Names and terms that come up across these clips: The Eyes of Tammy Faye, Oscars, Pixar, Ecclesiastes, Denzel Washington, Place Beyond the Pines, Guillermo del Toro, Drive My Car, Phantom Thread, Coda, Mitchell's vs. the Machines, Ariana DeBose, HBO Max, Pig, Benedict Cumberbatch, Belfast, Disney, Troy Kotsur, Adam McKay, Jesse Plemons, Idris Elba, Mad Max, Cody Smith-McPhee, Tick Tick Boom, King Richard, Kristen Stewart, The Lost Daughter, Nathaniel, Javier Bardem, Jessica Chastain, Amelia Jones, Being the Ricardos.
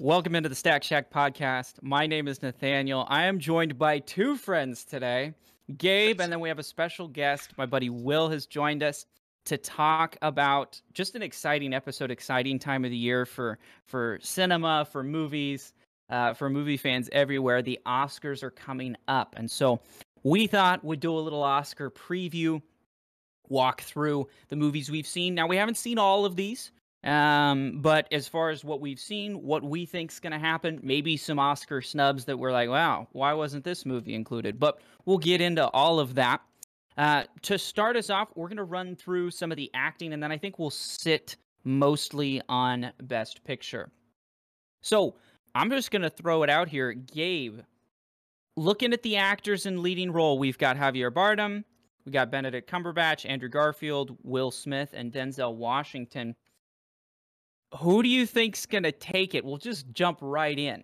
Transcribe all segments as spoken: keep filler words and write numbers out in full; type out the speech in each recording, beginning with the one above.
Welcome into the Stack Shack podcast. My name is Nathaniel. I am joined by two friends today, Gabe, and then we have a special guest. My buddy Will has joined us to talk about just an exciting episode, exciting time of the year for, for cinema, for movies, uh, for movie fans everywhere. The Oscars are coming up. And so we thought we'd do a little Oscar preview, walk through the movies we've seen. Now, we haven't seen all of these. Um, but as far as what we've seen, what we think's going to happen, maybe some Oscar snubs that we're like, wow, why wasn't this movie included? But we'll get into all of that. Uh, to start us off, we're going to run through some of the acting, and then I think we'll sit mostly on Best Picture. So I'm just going to throw it out here. Gabe, looking at the actors in leading role, we've got Javier Bardem, we got Benedict Cumberbatch, Andrew Garfield, Will Smith, and Denzel Washington. Who do you think's going to take it? We'll just jump right in.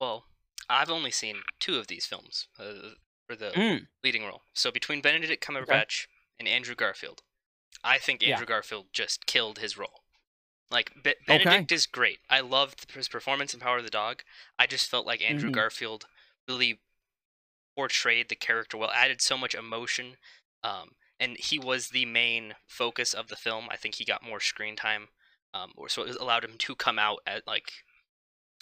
Well, I've only seen two of these films uh, for the mm. leading role. So between Benedict Cumberbatch okay. and Andrew Garfield, I think Andrew yeah. Garfield just killed his role. Like, Be- Benedict okay. is great. I loved his performance in Power of the Dog. I just felt like Andrew mm-hmm. Garfield really portrayed the character well, added so much emotion, um, and he was the main focus of the film. I think he got more screen time. Um, or so it allowed him to come out at like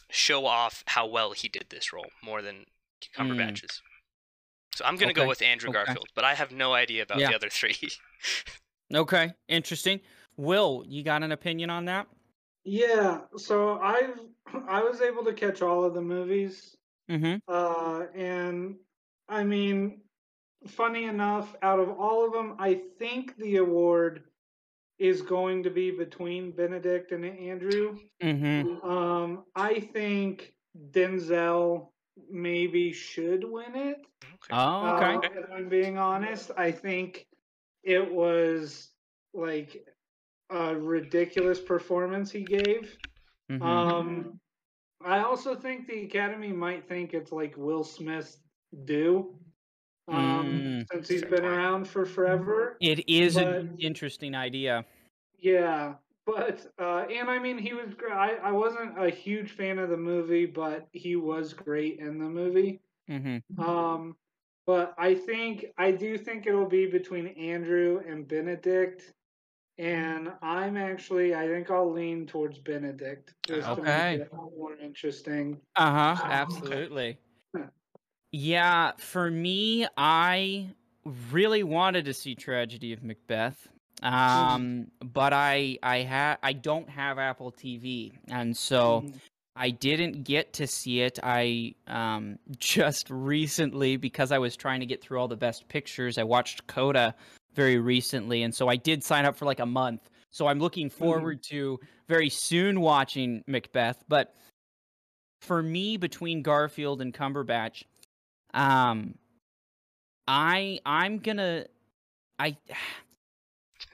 show off how well he did this role more than Cumberbatch's. Mm. So I'm gonna okay. go with Andrew okay. Garfield, but I have no idea about yeah. the other three. Okay, interesting. Will, you got an opinion on that? Yeah. So I've I was able to catch all of the movies, mm-hmm. uh, and I mean, funny enough, out of all of them, I think the award is going to be between Benedict and Andrew. Mm-hmm. Um, I think Denzel maybe should win it. Okay. Oh, okay. Uh, okay. If I'm being honest, I think it was like a ridiculous performance he gave. Mm-hmm. Um, I also think the Academy might think it's like Will Smith's due. Um, mm, since he's been point. around for forever. It is but, an interesting idea. Yeah, but, uh, and I mean, he was great. I, I wasn't a huge fan of the movie, but he was great in the movie. Mm-hmm. Um, but I think, I do think it'll be between Andrew and Benedict. And I'm actually, I think I'll lean towards Benedict. Just okay. to make it more interesting. Uh-huh, um, absolutely. Yeah, for me, I really wanted to see Tragedy of Macbeth, um, but I I ha- I don't have Apple T V, and so I didn't get to see it. I um, just recently, because I was trying to get through all the best pictures, I watched Coda very recently, and so I did sign up for like a month. So I'm looking forward mm-hmm. to very soon watching Macbeth, but for me, between Garfield and Cumberbatch, Um, I, I'm gonna, I,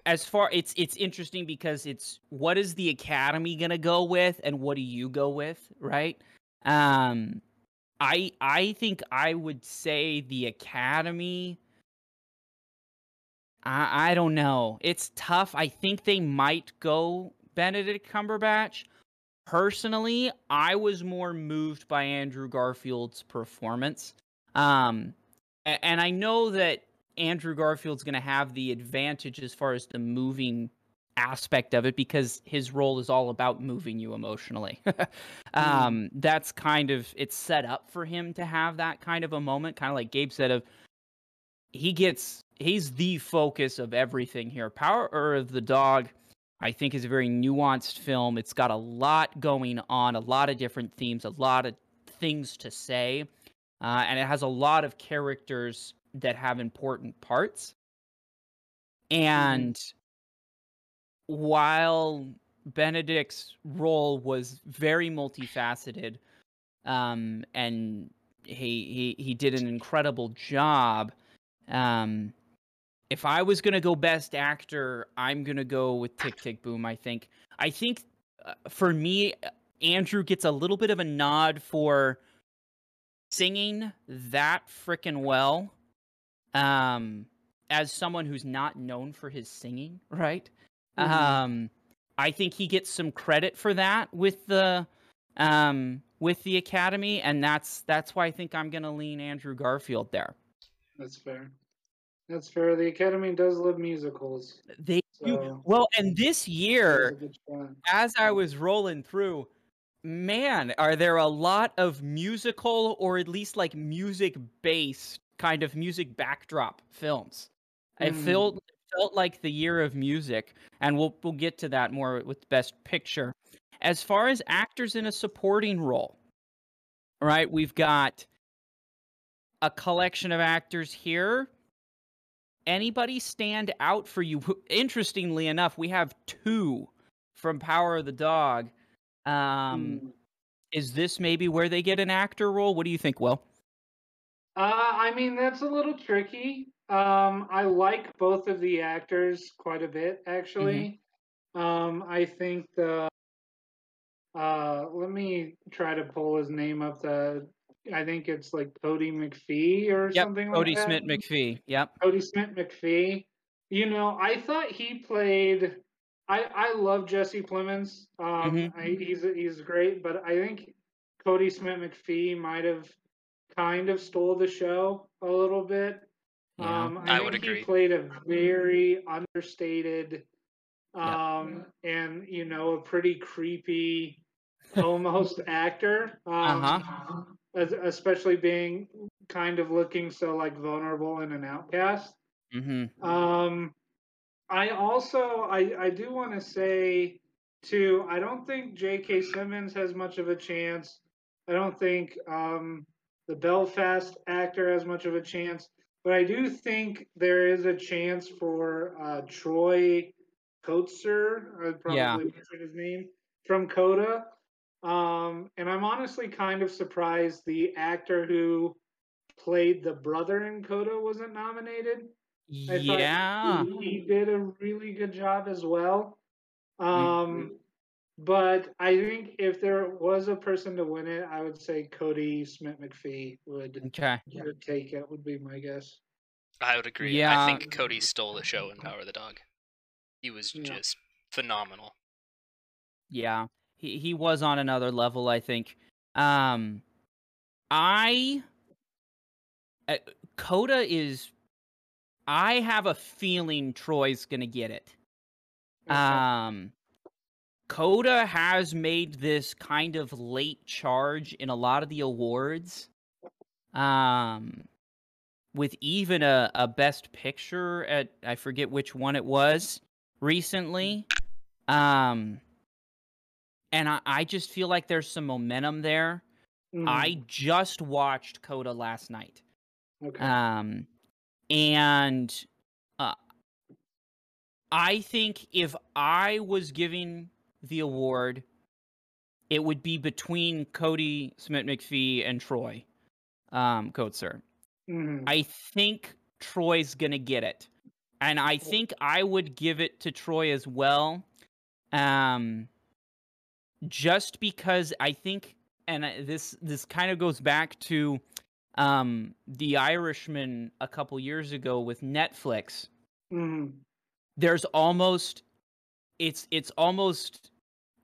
as far, it's, it's interesting because it's, what is the Academy gonna go with and what do you go with, right? Um, I, I think I would say the Academy, I, I don't know. It's tough. I think they might go Benedict Cumberbatch. Personally, I was more moved by Andrew Garfield's performance. Um, and I know that Andrew Garfield's going to have the advantage as far as the moving aspect of it because his role is all about moving you emotionally. um, that's kind of, it's set up for him to have that kind of a moment, kind of like Gabe said of, he gets, he's the focus of everything here. Power of the Dog, I think, is a very nuanced film. It's got a lot going on, a lot of different themes, a lot of things to say. Uh, and it has a lot of characters that have important parts. And while Benedict's role was very multifaceted, um, and he, he he did an incredible job, um, if I was going to go Best Actor, I'm going to go with Tick Tick Boom, I think. I think, uh, for me, Andrew gets a little bit of a nod for singing that freaking well, um, as someone who's not known for his singing, right? Mm-hmm. Um, I think he gets some credit for that with the um, with the Academy, and that's that's why I think I'm going to lean Andrew Garfield there. That's fair. That's fair. The Academy does love musicals. They so. do. Well, and this year, as I was rolling through, man, are there a lot of musical, or at least like music-based, kind of music backdrop films. Mm. It felt felt like the year of music, and we'll we'll get to that more with Best Picture. As far as actors in a supporting role, right? We've got a collection of actors here. Anybody stand out for you? Interestingly enough, we have two from Power of the Dog. Um, mm. Is this maybe where they get an actor role? What do you think, Will? Uh, I mean, that's a little tricky. Um, I like both of the actors quite a bit, actually. Mm-hmm. Um, I think the... Uh, let me try to pull his name up. The I think it's like Cody McPhee or yep, something like Cody that. Cody Smith-McPhee, yep. Cody Smith-McPhee. You know, I thought he played... I, I love Jesse Plemons. Um, mm-hmm. I, he's he's great, but I think Cody Smith-McPhee might have kind of stole the show a little bit. Yeah, um, I, I would think agree. He played a very understated, um, yep. and you know, a pretty creepy, almost actor. Um, uh-huh. as, especially being kind of looking so like vulnerable and an outcast. Mm-hmm. Um. I also, I, I do want to say, too, I don't think J K Simmons has much of a chance. I don't think um, the Belfast actor has much of a chance. But I do think there is a chance for uh, Troy Kotsur, I probably yeah. mentioned his name, from Coda. Um, and I'm honestly kind of surprised the actor who played the brother in Coda wasn't nominated. I yeah, he, he did a really good job as well. Um, mm-hmm. But I think if there was a person to win it, I would say Cody Smith-McPhee would, okay. would take it, would be my guess. I would agree. Yeah. I think Cody stole the show in Power of the Dog. He was yeah. just phenomenal. Yeah, he, he was on another level, I think. Um, I... Uh, Coda is... I have a feeling Troy's going to get it. Um, Coda has made this kind of late charge in a lot of the awards. Um, with even a, a Best Picture at, I forget which one it was, recently. Um, and I, I just feel like there's some momentum there. Mm. I just watched Coda last night. Okay. Um... And uh, I think if I was giving the award, it would be between Cody Smith-McPhee and Troy um, Kotsur. Mm-hmm. I think Troy's going to get it. And I think I would give it to Troy as well. Um, just because I think, and this, this kind of goes back to... Um, The Irishman a couple years ago with Netflix. Mm. There's almost, it's it's almost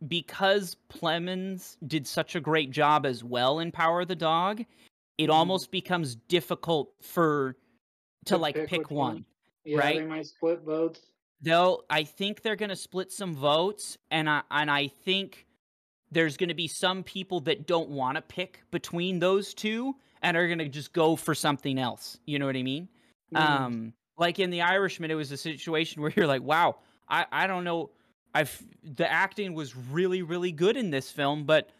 because Plemons did such a great job as well in Power of the Dog. It mm. almost becomes difficult for to, to like pick, pick one, one. Yeah, right? They might split votes. They'll, I think they're gonna split some votes, and I and I think there's gonna be some people that don't want to pick between those two. And are going to just go for something else. You know what I mean? Mm. Um, like in The Irishman, it was a situation where you're like, wow, I, I don't know. I've the acting was really, really good in this film, but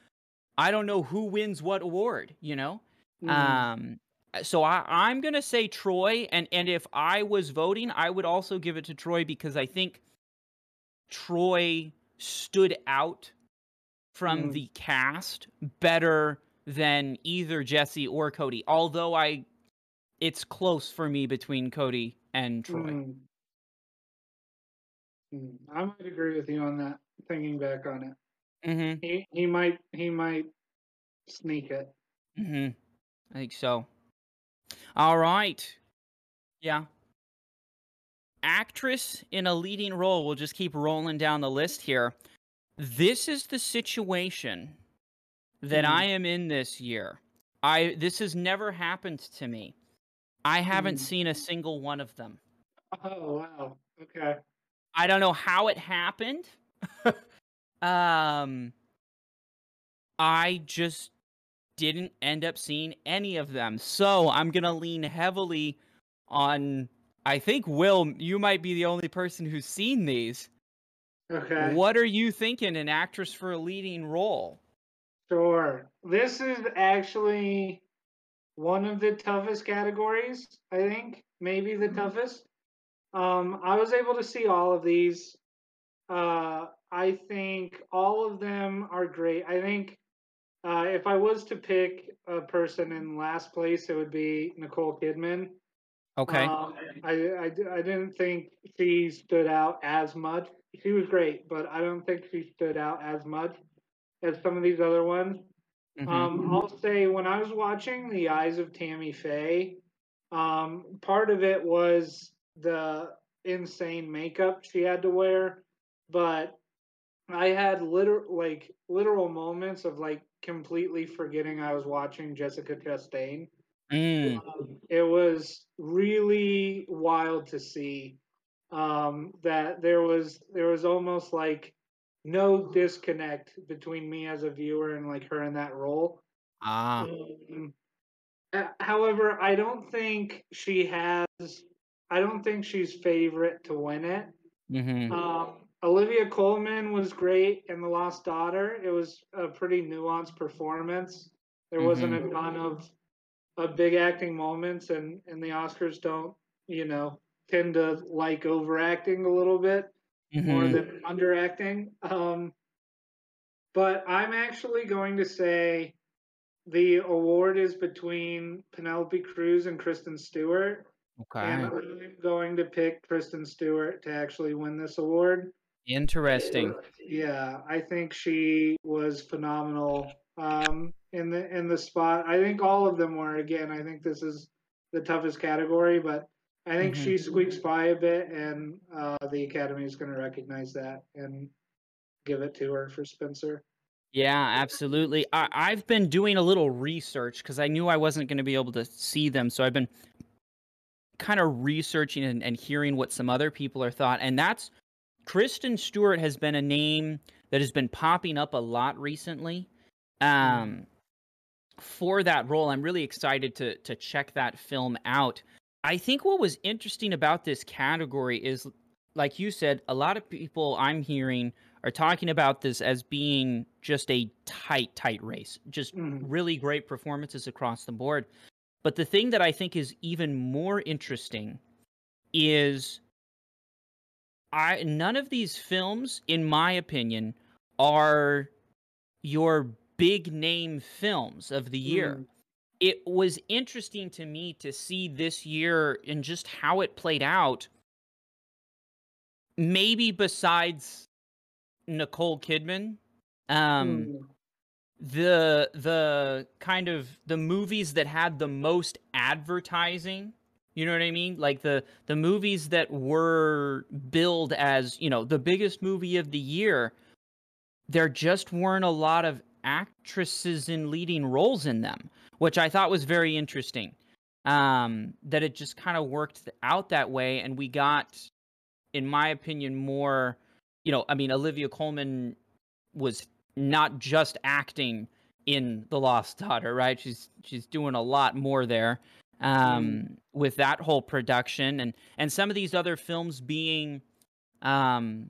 I don't know who wins what award, you know? Mm. Um, so I, I'm going to say Troy. And, and if I was voting, I would also give it to Troy because I think Troy stood out from mm. the cast better than either Jesse or Cody, although I, it's close for me between Cody and Troy. Mm. I might agree with you on that. Thinking back on it, mm-hmm. he he might he might sneak it. Mm-hmm. I think so. All right, yeah. Actress in a leading role. We'll just keep rolling down the list here. This is the situation that mm. I am in this year. I this has never happened to me. I haven't mm. seen a single one of them. Oh, wow. Okay. I don't know how it happened. um, I just didn't end up seeing any of them. So I'm going to lean heavily on, I think, Will, you might be the only person who's seen these. Okay. What are you thinking, an actress for a leading role? Sure. This is actually one of the toughest categories, I think. Maybe the toughest. Um, I was able to see all of these. Uh, I think all of them are great. I think uh, if I was to pick a person in last place, it would be Nicole Kidman. Okay. Um, I, I, I didn't think she stood out as much. She was great, but I don't think she stood out as much as some of these other ones. Mm-hmm. Um, I'll say when I was watching The Eyes of Tammy Faye, um, part of it was the insane makeup she had to wear, but I had literal like literal moments of like completely forgetting I was watching Jessica Chastain. Mm. Um, it was really wild to see um, that there was there was almost like no disconnect between me as a viewer and like her in that role. Ah. Um, however, I don't think she has. I don't think she's favorite to win it. Mm-hmm. um, Olivia Colman was great in The Lost Daughter. It was a pretty nuanced performance. There mm-hmm. wasn't a ton of, of big acting moments, and, and the Oscars don't, you know, tend to like overacting a little bit mm-hmm. more than underacting. Um, but I'm actually going to say the award is between Penelope Cruz and Kristen Stewart. Okay. And I'm going to pick Kristen Stewart to actually win this award. Interesting. Yeah, I think she was phenomenal um, in the in the spot. I think all of them were. Again, I think this is the toughest category, but I think mm-hmm. she squeaks by a bit, and uh, the Academy is going to recognize that and give it to her for Spencer. Yeah, absolutely. I, I've been doing a little research because I knew I wasn't going to be able to see them, so I've been kind of researching and, and hearing what some other people are thought. And that's Kristen Stewart has been a name that has been popping up a lot recently um, for that role. I'm really excited to, to check that film out. I think what was interesting about this category is, like you said, a lot of people I'm hearing are talking about this as being just a tight, tight race, just mm-hmm. really great performances across the board. But the thing that I think is even more interesting is I none of these films, in my opinion, are your big-name films of the year. Mm. It was interesting to me to see this year and just how it played out. Maybe besides Nicole Kidman, um... Mm. the the kind of the movies that had the most advertising, you know what I mean? Like the the movies that were billed as, you know, the biggest movie of the year, there just weren't a lot of actresses in leading roles in them, which I thought was very interesting. Um, that it just kind of worked out that way, and we got, in my opinion, more, you know, I mean, Olivia Colman was not just acting in The Lost Daughter, right? She's she's doing a lot more there um, mm. with that whole production, and and some of these other films being, um,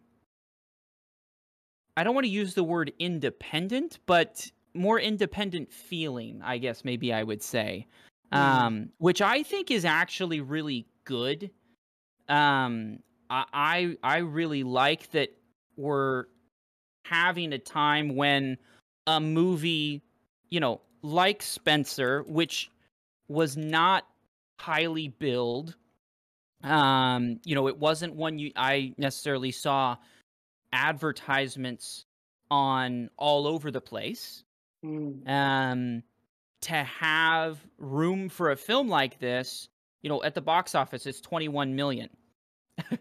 I don't want to use the word independent, but more independent feeling, I guess maybe I would say, mm. um, which I think is actually really good. Um, I I really like that we're having a time when a movie, you know, like Spencer, which was not highly billed, um, you know, it wasn't one you I necessarily saw advertisements on all over the place. Mm. Um, to have room for a film like this, you know, at the box office, it's twenty-one million dollars.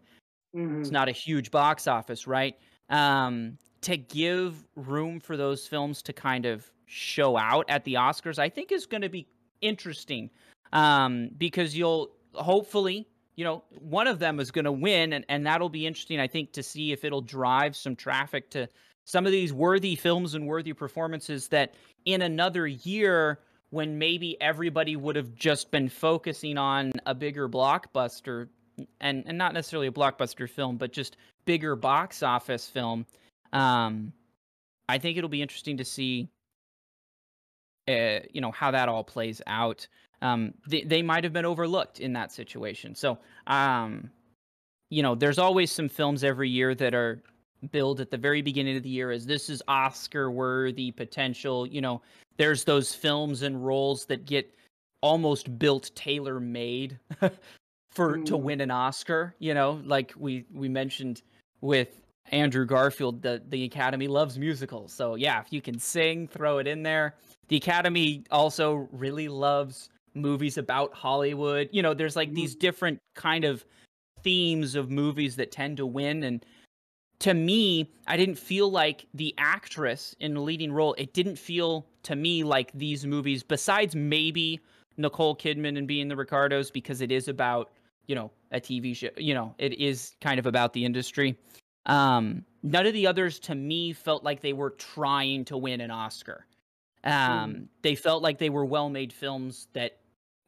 Mm-hmm. It's not a huge box office, right? Um, to give room for those films to kind of show out at the Oscars, I think is going to be interesting, um, because you'll hopefully, you know, one of them is going to win, and, and that'll be interesting, I think, to see if it'll drive some traffic to some of these worthy films and worthy performances that in another year, when maybe everybody would have just been focusing on a bigger blockbuster, and, and not necessarily a blockbuster film, but just bigger box office film, um, I think it'll be interesting to see, uh, you know, how that all plays out. Um, they, they might have been overlooked in that situation. So, um, you know, there's always some films every year that are billed at the very beginning of the year as this is Oscar-worthy potential. You know, there's those films and roles that get almost built tailor-made for to win an Oscar. You know, like we we mentioned with Andrew Garfield, the, the Academy loves musicals. So, yeah, if you can sing, throw it in there. The Academy also really loves movies about Hollywood. You know, there's like these different kind of themes of movies that tend to win. And to me, I didn't feel like the actress in the leading role, it didn't feel to me like these movies, besides maybe Nicole Kidman and Being the Ricardos, because it is about, you know, a T V show, you know, it is kind of about the industry. Um, none of the others to me felt like they were trying to win an Oscar. Um, mm. They felt like they were well-made films that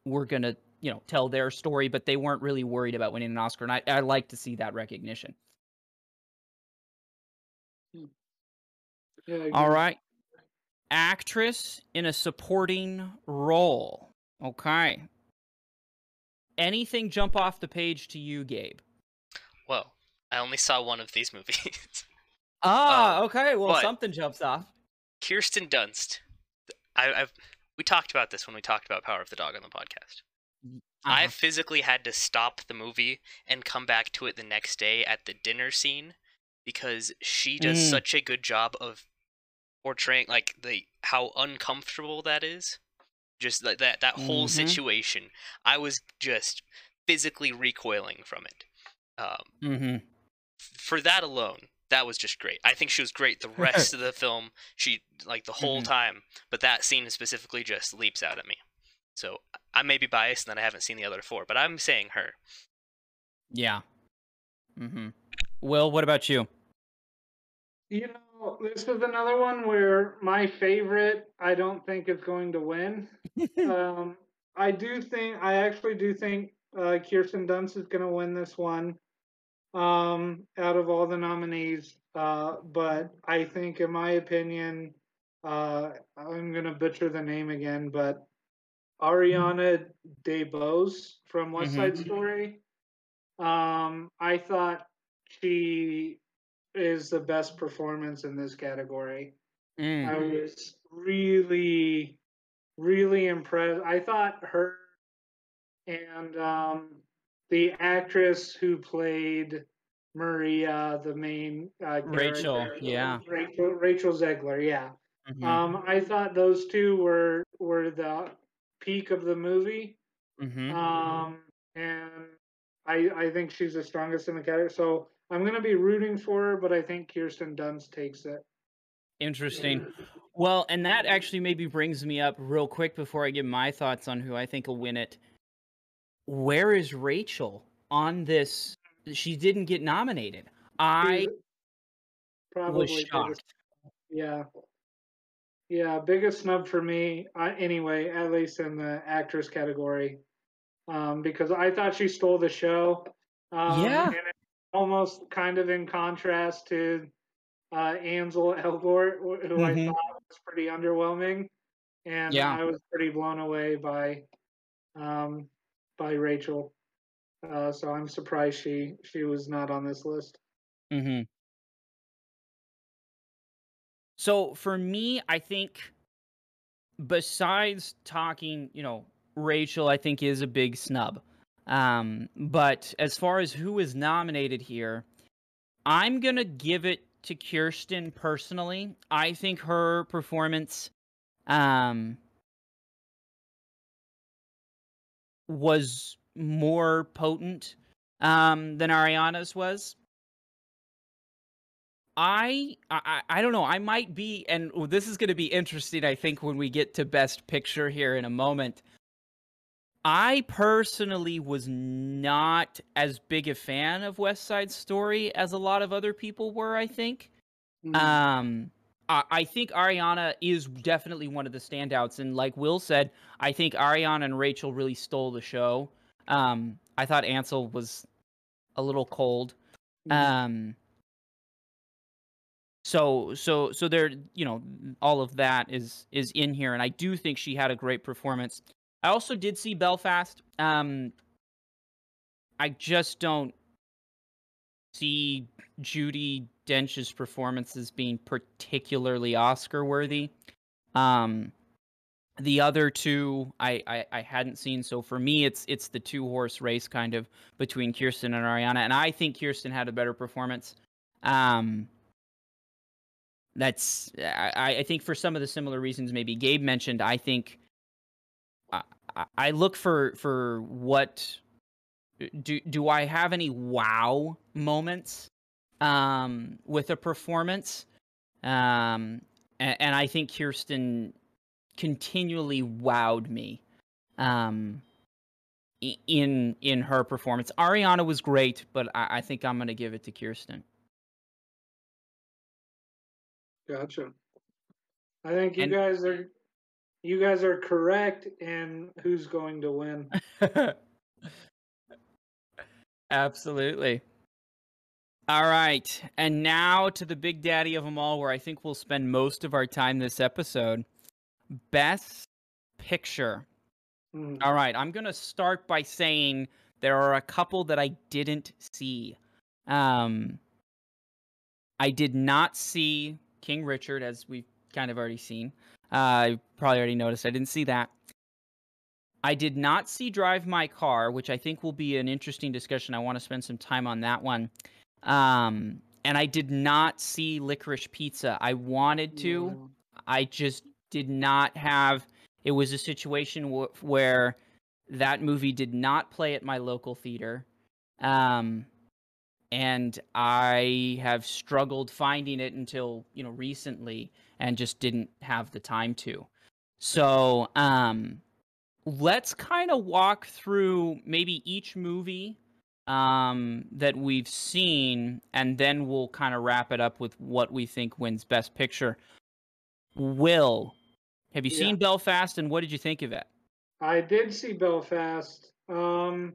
were going to, you know, tell their story, but they weren't really worried about winning an Oscar. And I, I like to see that recognition. Yeah, all right. Actress in a supporting role. Okay. Anything jump off the page to you, Gabe? Well, I only saw one of these movies. Ah, um, okay. Well, something jumps off. Kirsten Dunst. I, I've we talked about this when we talked about Power of the Dog on the podcast. Uh-huh. I physically had to stop the movie and come back to it the next day at the dinner scene because she does mm. such a good job of portraying like the how uncomfortable that is. Just like that that whole mm-hmm. situation. I was just physically recoiling from it. Um, mm-hmm. For that alone, that was just great. I think she was great the rest of the film. She, like, the whole mm-hmm. time. But that scene specifically just leaps out at me. So I may be biased and that I haven't seen the other four, but I'm saying her. Yeah. Mm-hmm. Will, what about you? You know, this is another one where my favorite, I don't think it's going to win. um, I do think, I actually do think uh, Kirsten Dunst is going to win this one. Um, out of all the nominees, uh, but I think, in my opinion, uh, I'm gonna butcher the name again, but Ariana DeBose from West Side mm-hmm. Story. Um, I thought she is the best performance in this category. Mm. I was really, really impressed. I thought her and um. The actress who played Maria, the main uh, Rachel, character, yeah, Rachel, Rachel Zegler, yeah. Mm-hmm. Um, I thought those two were were the peak of the movie, mm-hmm. um, and I I think she's the strongest in the category. So I'm gonna be rooting for her, but I think Kirsten Dunst takes it. Interesting. Well, and that actually maybe brings me up real quick before I give my thoughts on who I think will win it. Where is Rachel on this? She didn't get nominated. I Probably was shocked. Biggest, yeah. Yeah, biggest snub for me, I, anyway, at least in the actress category, um, because I thought she stole the show. Um, yeah. And it's almost kind of in contrast to uh, Ansel Elgort, who mm-hmm. I thought was pretty underwhelming. And yeah. I was pretty blown away by... Um, by Rachel, uh, so I'm surprised she she was not on this list. Mm-hmm. So for me, I think besides talking, you know, Rachel, I think is a big snub. Um, but as far as who is nominated here, I'm gonna give it to Kirsten personally. I think her performance. Um, was more potent um, than Ariana's was. I, I I don't know. I might be, and this is going to be interesting, I think, when we get to Best Picture here in a moment. I personally was not as big a fan of West Side Story as a lot of other people were, I think. Mm-hmm. Um, I, I think Ariana is definitely one of the standouts. And like Will said, I think Ariana and Rachel really stole the show. Um, I thought Ansel was a little cold. Mm-hmm. Um, so, so, so there, you know, all of that is, is in here. And I do think she had a great performance. I also did see Belfast. Um, I just don't see Judi Dench's performance as being particularly Oscar-worthy. Um, the other two I, I, I hadn't seen, so for me it's it's the two-horse race kind of between Kirsten and Ariana, and I think Kirsten had a better performance. Um, that's I, I think for some of the similar reasons maybe Gabe mentioned. I think I, I look for for what do do I have any wow moments um, with a performance, um, and, and I think Kirsten continually wowed me um, in in her performance. Ariana was great, but I, I think I'm going to give it to Kirsten. Gotcha. I think you and, guys are. You guys are correct, and who's going to win? Absolutely. All right, and now to the big daddy of them all, where I think we'll spend most of our time this episode. Best Picture. Mm. All right, I'm going to start by saying there are a couple that I didn't see. Um, I did not see King Richard, as we've kind of already seen. Uh, I probably already noticed. I didn't see that. I did not see Drive My Car, which I think will be an interesting discussion. I want to spend some time on that one. Um, and I did not see Licorice Pizza. I wanted to. Yeah. I just did not have... It was a situation w- where that movie did not play at my local theater. Um, and I have struggled finding it until, you know, recently. And just didn't have the time to. So um, let's kind of walk through maybe each movie um, that we've seen, and then we'll kind of wrap it up with what we think wins Best Picture. Will, have you yeah. seen Belfast, and what did you think of it? I did see Belfast, um,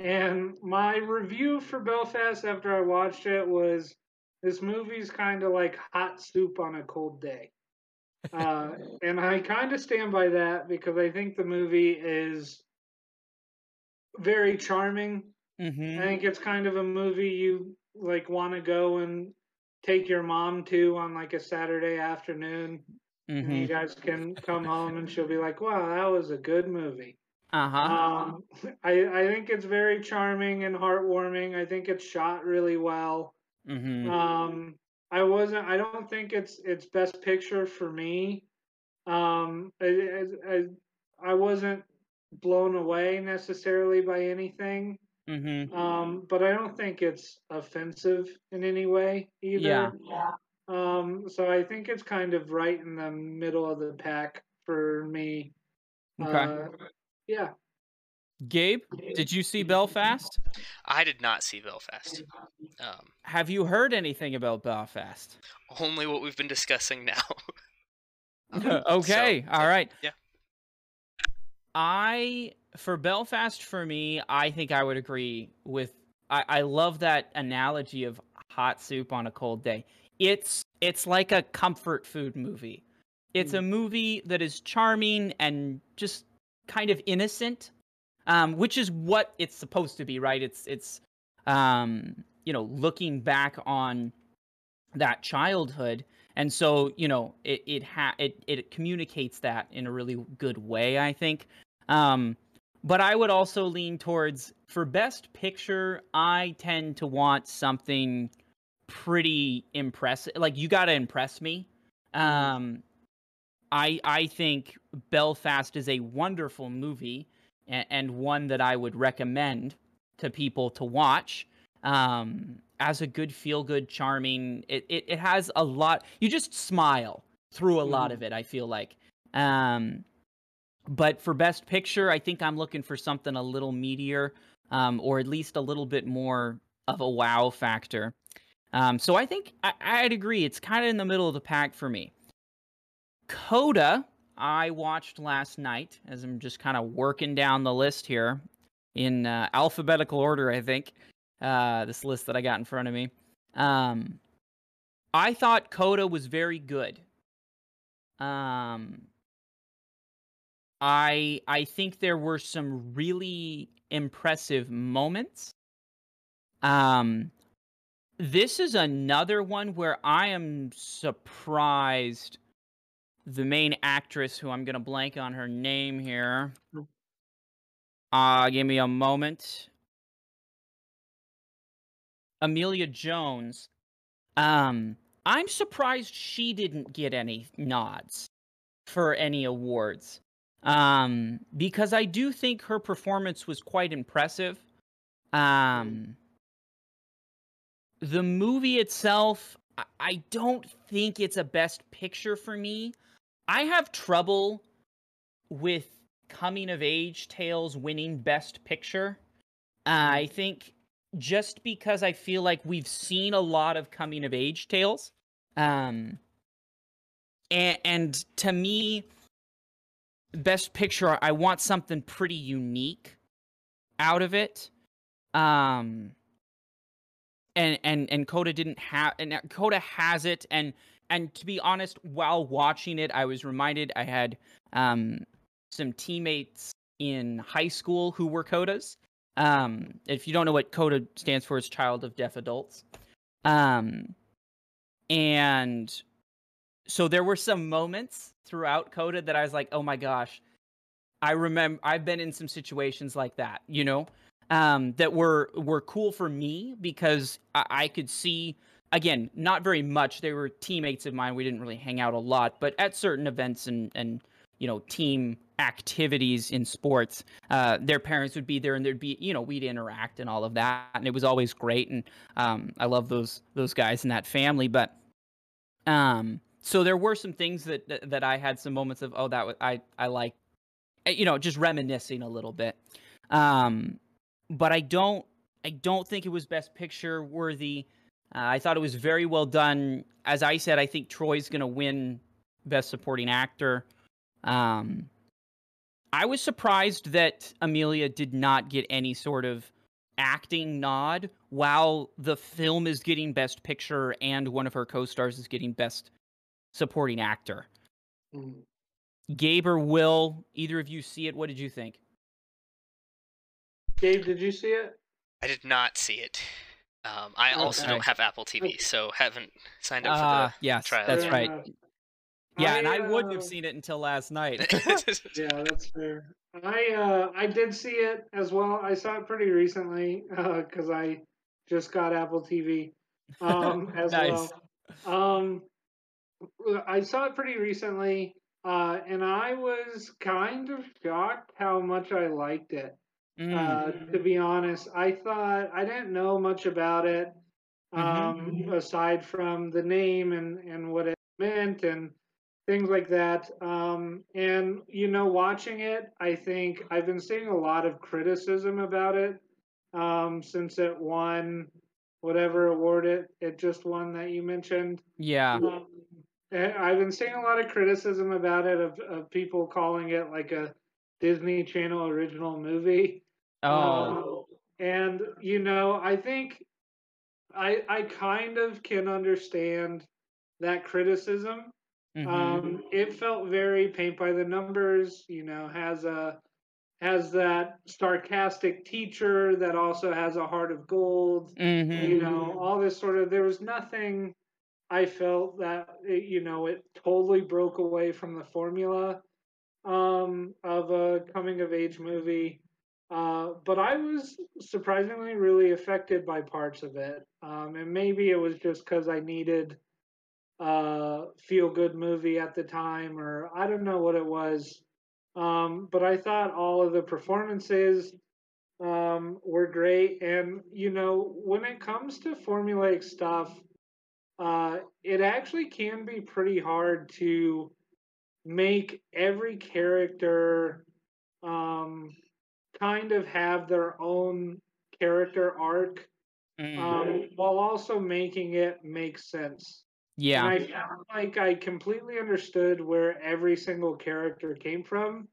and my review for Belfast after I watched it was, this movie's kind of like hot soup on a cold day. Uh, and I kind of stand by that because I think the movie is very charming. Mm-hmm. I think it's kind of a movie you like want to go and take your mom to on like a Saturday afternoon. Mm-hmm. And you guys can come home and she'll be like, wow, that was a good movie. Uh-huh. Um, I, I think it's very charming and heartwarming. I think it's shot really well. Mm-hmm. Um, I wasn't. I don't think it's it's Best Picture for me. Um, I, I, I wasn't blown away necessarily by anything. Mm-hmm. Um, but I don't think it's offensive in any way either. Yeah. yeah. Um, so I think it's kind of right in the middle of the pack for me. Okay. Uh, yeah. Gabe, did you see Belfast? I did not see Belfast. Um, Have you heard anything about Belfast? Only what we've been discussing now. um, okay, so, all right. Yeah. I, for Belfast, for me, I think I would agree with, I, I love that analogy of hot soup on a cold day. It's it's like a comfort food movie. It's mm. a movie that is charming and just kind of innocent. Um, which is what it's supposed to be, right? It's, it's, um, you know, looking back on that childhood. And so, you know, it, it, ha- it, it communicates that in a really good way, I think. Um, but I would also lean towards, for Best Picture, I tend to want something pretty impressive. Like, you gotta impress me. Um, I, I think Belfast is a wonderful movie. And one that I would recommend to people to watch. Um, as a good feel-good, charming. It, it it has a lot. You just smile through a lot of it, I feel like. Um, but for Best Picture, I think I'm looking for something a little meatier, um, or at least a little bit more of a wow factor. Um, so I think I, I'd agree. It's kind of in the middle of the pack for me. Coda, I watched last night, as I'm just kind of working down the list here in uh, alphabetical order, I think. Uh, this list that I got in front of me. Um, I thought Coda was very good. Um, I I think there were some really impressive moments. Um, this is another one where I am surprised the main actress, who I'm going to blank on her name here. Uh, give me a moment. Amelia Jones, um, I'm surprised she didn't get any nods for any awards, um, because I do think her performance was quite impressive. Um, the movie itself, I, I don't think it's a Best Picture for me. I have trouble with coming-of-age tales winning Best Picture. Uh, I think... just because I feel like we've seen a lot of coming-of-age tales. Um, and, and to me, Best Picture, I want something pretty unique out of it. Um, and, and, and Coda didn't have... And Coda has it, and, and to be honest, while watching it, I was reminded I had um, some teammates in high school who were Codas. Um, if you don't know what CODA stands for, it's Child of Deaf Adults. Um, and so there were some moments throughout CODA that I was like, oh my gosh, I remember, I've been in some situations like that, you know, um, that were, were cool for me because I, I could see, again, not very much. They were teammates of mine. We didn't really hang out a lot, but at certain events and, and, you know, team activities in sports, uh, their parents would be there and there'd be, you know, we'd interact and all of that. And it was always great. And, um, I love those, those guys in that family. But, um, so there were some things that, that, that I had some moments of, oh, that was, I, I like, you know, just reminiscing a little bit. Um, but I don't, I don't think it was Best Picture worthy. Uh, I thought it was very well done. As I said, I think Troy's going to win Best Supporting Actor. Um, I was surprised that Amelia did not get any sort of acting nod while the film is getting Best Picture and one of her co-stars is getting Best Supporting Actor. Mm. Gabe or Will, either of you see it? What did you think? Gabe, did you see it? I did not see it. Um, I okay. also don't have Apple T V, so haven't signed up for uh, the yes, trial. That's right. Yeah, I, and I uh, wouldn't have seen it until last night. Yeah, that's fair. I uh, I did see it as well. I saw it pretty recently because uh, I just got Apple T V um, as nice. well. Um, I saw it pretty recently, uh, and I was kind of shocked how much I liked it. Mm. Uh, to be honest, I thought I didn't know much about it um, mm-hmm. aside from the name and, and what it meant and things like that. Um, and, you know, watching it, I think I've been seeing a lot of criticism about it um, since it won whatever award it, it just won that you mentioned. Yeah. Um, I've been seeing a lot of criticism about it of, of people calling it like a Disney Channel original movie. Oh. Um, and, you know, I think I, I kind of can understand that criticism. Mm-hmm. Um, it felt very paint by the numbers, you know, has a, has that sarcastic teacher that also has a heart of gold, mm-hmm. you know, all this sort of, there was nothing I felt that, it, you know, it totally broke away from the formula, um, of a coming of age movie. Uh, but I was surprisingly really affected by parts of it. Um, and maybe it was just 'cause I needed uh feel good movie at the time, or I don't know what it was, um but I thought all of the performances um, were great. And, you know, when it comes to formulaic stuff, uh, it actually can be pretty hard to make every character um, kind of have their own character arc, mm-hmm. um, while also making it make sense. Yeah. And I felt like I completely understood where every single character came from,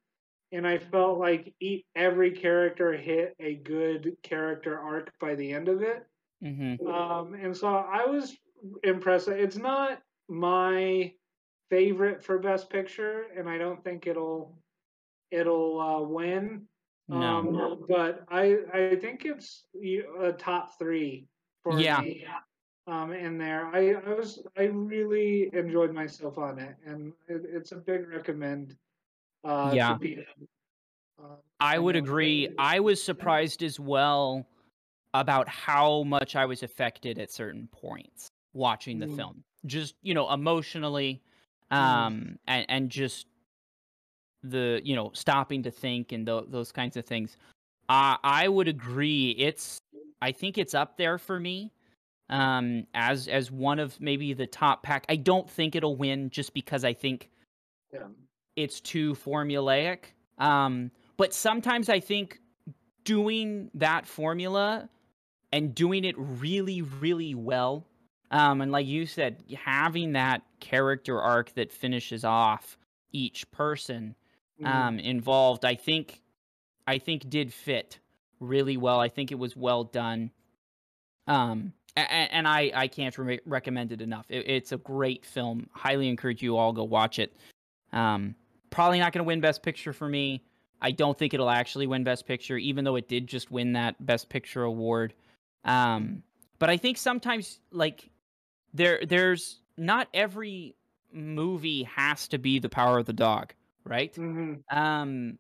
and I felt like each, every character hit a good character arc by the end of it. Mm-hmm. Um, and so I was impressed. It's not my favorite for Best Picture, and I don't think it'll it'll uh, win. No. Um, but I I think it's a top three for yeah. me. Um, in there, I, I was I really enjoyed myself on it, and it, it's a big recommend. Uh, yeah, to people. Uh, I would agree. I was surprised as well about how much I was affected at certain points watching the mm. film, just you know, emotionally, um, mm. and and just the you know stopping to think and th those kinds of things. I I would agree. It's I think it's up there for me. Um, as as one of maybe the top pack. I don't think it'll win just because I think yeah. it's too formulaic. Um, but sometimes I think doing that formula and doing it really, really well, um, and like you said, having that character arc that finishes off each person mm-hmm. um, involved, I think, I think did fit really well. I think it was well done. Um, And I, I can't re recommend it enough. It, it's a great film. Highly encourage you all go watch it. Um, probably not going to win Best Picture for me. I don't think it'll actually win Best Picture, even though it did just win that Best Picture award. Um, but I think sometimes, like, there, there's not every movie has to be The Power of the Dog, right? Mm-hmm. Um,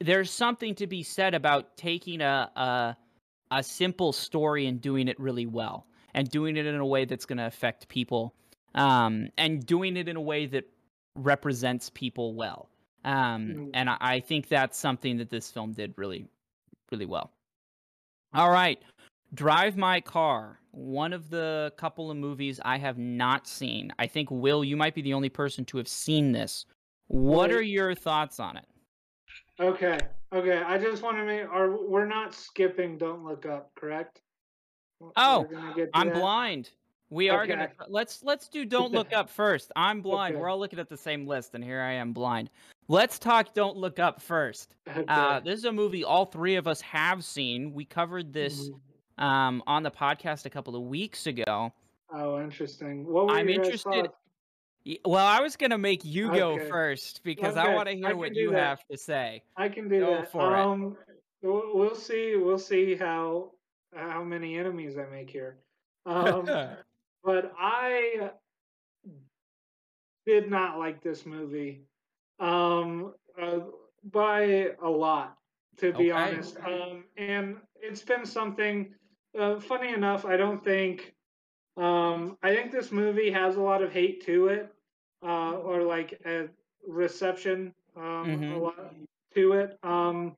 there's something to be said about taking a... a a simple story and doing it really well and doing it in a way that's going to affect people, um, and doing it in a way that represents people well. Um, mm-hmm. And I, I think that's something that this film did really, really well. All right. Drive My Car. One of the couple of movies I have not seen. I think, Will, you might be the only person to have seen this. What are your thoughts on it? Okay. Okay, I just want to make, are, we're not skipping Don't Look Up, correct? Oh, I'm that. blind. We okay. are going to, let's let's do Don't Look Up first. I'm blind. Okay. We're all looking at the same list, and here I am blind. Let's talk Don't Look Up first. Okay. Uh, this is a movie all three of us have seen. We covered this mm-hmm. um, on the podcast a couple of weeks ago. Oh, interesting. What were I'm interested. Well, I was going to make you go okay. first because okay. I want to hear what you that. have to say. I can do go that. For um, it. We'll see. We'll see how how many enemies I make here. Um, but I did not like this movie um, uh, by a lot, to be okay. honest. Um, and it's been something, uh, funny enough, I don't think... Um, I think this movie has a lot of hate to it, uh, or like a reception um, mm-hmm. a lot to it. Um,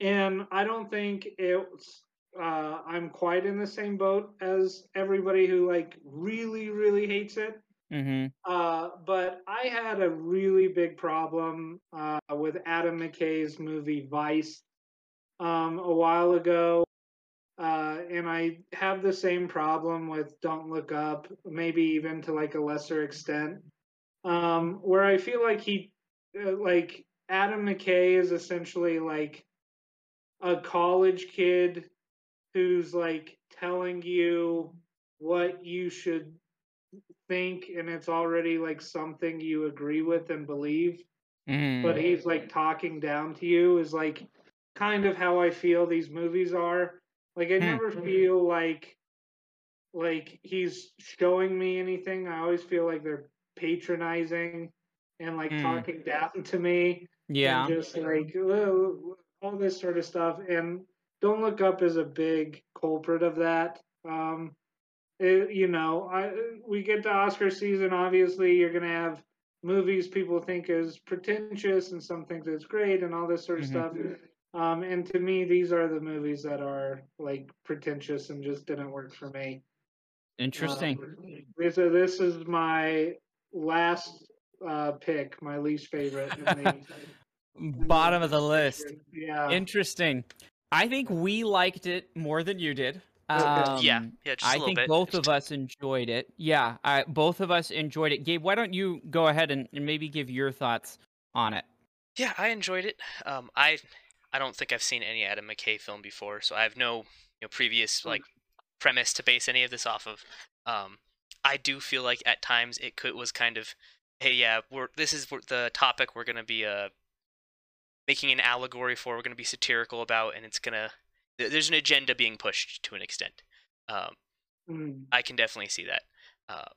and I don't think it's, uh, I'm quite in the same boat as everybody who like really, really hates it. Mm-hmm. Uh, but I had a really big problem uh, with Adam McKay's movie Vice um, a while ago. Uh, and I have the same problem with Don't Look Up, maybe even to like a lesser extent, um, where I feel like he, uh, like Adam McKay is essentially like a college kid who's like telling you what you should think, and it's already like something you agree with and believe, mm. but he's like talking down to you is like kind of how I feel these movies are. Like, I never feel like like he's showing me anything. I always feel like they're patronizing and, like, mm. talking down to me. Yeah. And just, like, all this sort of stuff. And Don't Look Up is a big culprit of that. Um, it, you know, I, we get to Oscar season, obviously, you're going to have movies people think is pretentious and some think it's great and all this sort of mm-hmm. stuff. Um, and to me, these are the movies that are like pretentious and just didn't work for me. Interesting. Um, this, uh, this is my last uh, pick, my least favorite. In the, in Bottom the of the list. Yeah. Interesting. I think we liked it more than you did. Um, yeah, yeah, just a I little think bit. both of us enjoyed it. Yeah, I, both of us enjoyed it. Gabe, why don't you go ahead and, and maybe give your thoughts on it? Yeah, I enjoyed it. Um, I I don't think I've seen any Adam McKay film before, so I have no you know, previous like premise to base any of this off of. Um, I do feel like at times it could was kind of, hey, yeah, we're this is the topic we're gonna be uh making an allegory for. We're gonna be satirical about, and it's gonna. There's an agenda being pushed to an extent. Um, mm. I can definitely see that. Uh,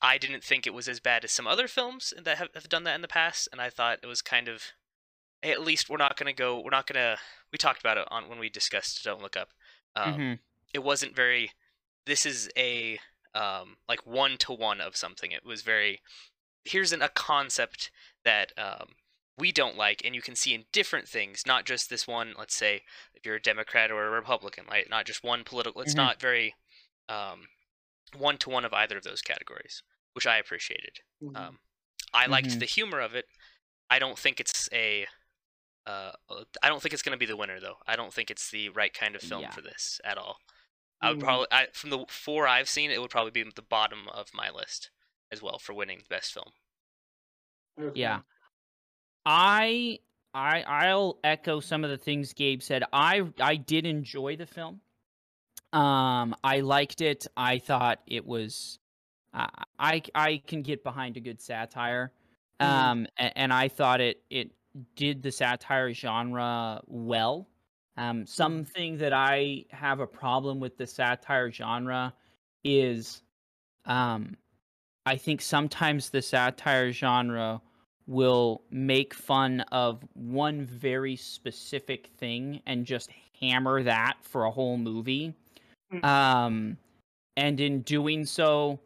I didn't think it was as bad as some other films that have, have done that in the past, and I thought it was kind of, hey, at least we're not going to go, we're not going to, we talked about it on when we discussed Don't Look Up. Um, mm-hmm. It wasn't very, this is a, um, like, one-to-one of something. It was very, here's an, a concept that... Um, we don't like, and you can see in different things, not just this one, let's say, if you're a Democrat or a Republican, right? Not just one political, it's mm-hmm. not very um, one-to-one of either of those categories, which I appreciated. Mm-hmm. Um, I liked mm-hmm. the humor of it. I don't think it's a, uh, I don't think it's going to be the winner, though. I don't think it's the right kind of film yeah. for this at all. Mm-hmm. I would probably, I, from the four I've seen, it would probably be the bottom of my list as well for winning the best film. Okay. Yeah. I I I'll echo some of the things Gabe said. I I did enjoy the film. Um, I liked it. I thought it was. Uh, I I can get behind a good satire. Um, mm. and, and I thought it it did the satire genre well. Um, something that I have a problem with the satire genre is, um, I think sometimes the satire genre will make fun of one very specific thing and just hammer that for a whole movie. Um, and in doing so,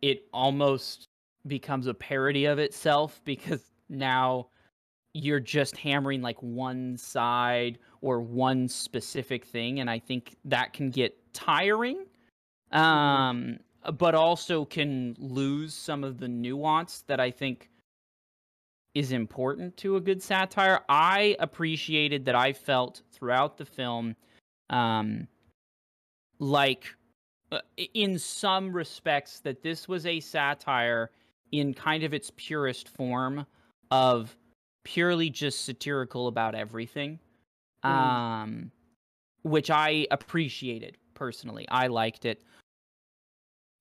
it almost becomes a parody of itself because now you're just hammering like one side or one specific thing. And I think that can get tiring. Um, but also can lose some of the nuance that I think is important to a good satire. I appreciated that I felt throughout the film, um, like, uh, in some respects, that this was a satire in kind of its purest form of purely just satirical about everything, mm. um, which I appreciated personally. I liked it.